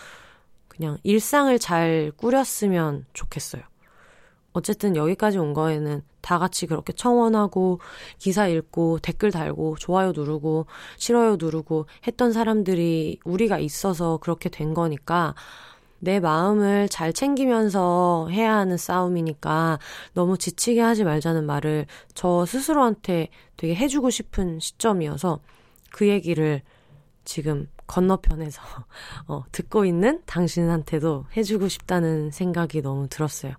그냥 일상을 잘 꾸렸으면 좋겠어요. 어쨌든 여기까지 온 거에는 다 같이 그렇게 청원하고 기사 읽고 댓글 달고 좋아요 누르고 싫어요 누르고 했던 사람들이 우리가 있어서 그렇게 된 거니까 내 마음을 잘 챙기면서 해야 하는 싸움이니까 너무 지치게 하지 말자는 말을 저 스스로한테 되게 해주고 싶은 시점이어서 그 얘기를 지금 건너편에서 어, 듣고 있는 당신한테도 해주고 싶다는 생각이 너무 들었어요.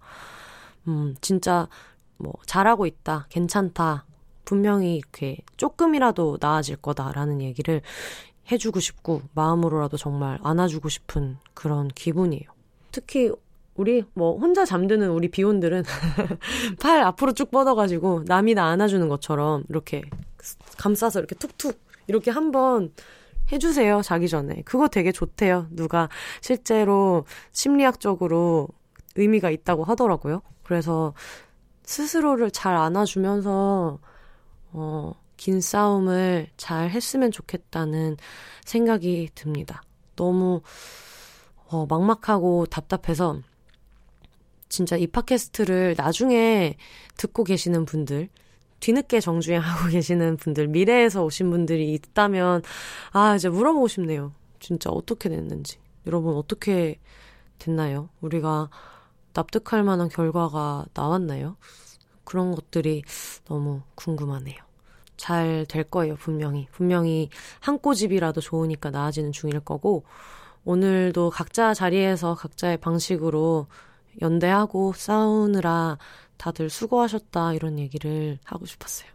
음, 진짜, 뭐, 잘하고 있다, 괜찮다, 분명히 이렇게 조금이라도 나아질 거다라는 얘기를 해주고 싶고, 마음으로라도 정말 안아주고 싶은 그런 기분이에요. 특히, 우리, 뭐, 혼자 잠드는 우리 비혼들은 팔 앞으로 쭉 뻗어가지고, 남이 나 안아주는 것처럼 이렇게 감싸서 이렇게 툭툭, 이렇게 한번 해주세요, 자기 전에. 그거 되게 좋대요. 누가 실제로 심리학적으로 의미가 있다고 하더라고요. 그래서 스스로를 잘 안아주면서 어, 긴 싸움을 잘 했으면 좋겠다는 생각이 듭니다. 너무 어, 막막하고 답답해서 진짜 이 팟캐스트를 나중에 듣고 계시는 분들 뒤늦게 정주행하고 계시는 분들 미래에서 오신 분들이 있다면 아 이제 물어보고 싶네요. 진짜 어떻게 됐는지. 여러분 어떻게 됐나요? 우리가 납득할 만한 결과가 나왔나요? 그런 것들이 너무 궁금하네요. 잘 될 거예요, 분명히. 분명히 한 꼬집이라도 좋으니까 나아지는 중일 거고 오늘도 각자 자리에서 각자의 방식으로 연대하고 싸우느라 다들 수고하셨다 이런 얘기를 하고 싶었어요.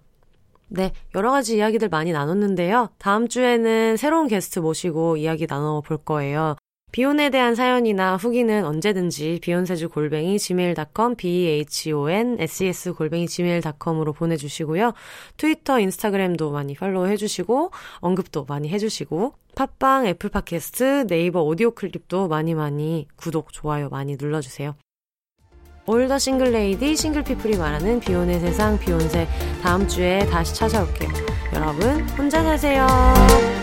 네, 여러 가지 이야기들 많이 나눴는데요. 다음 주에는 새로운 게스트 모시고 이야기 나눠볼 거예요. 비혼에 대한 사연이나 후기는 언제든지 비욘세즈 골뱅이 지메일 닷컴 비혼세즈 골뱅이 지메일 닷컴으로 보내주시고요. 트위터, 인스타그램도 많이 팔로우 해주시고 언급도 많이 해주시고 팟빵, 애플 팟캐스트, 네이버 오디오 클립도 많이 많이 구독, 좋아요 많이 눌러주세요. 올더 싱글 레이디, 싱글 피플이 말하는 비혼의 세상, 비욘세 다음 주에 다시 찾아올게요. 여러분 혼자 사세요.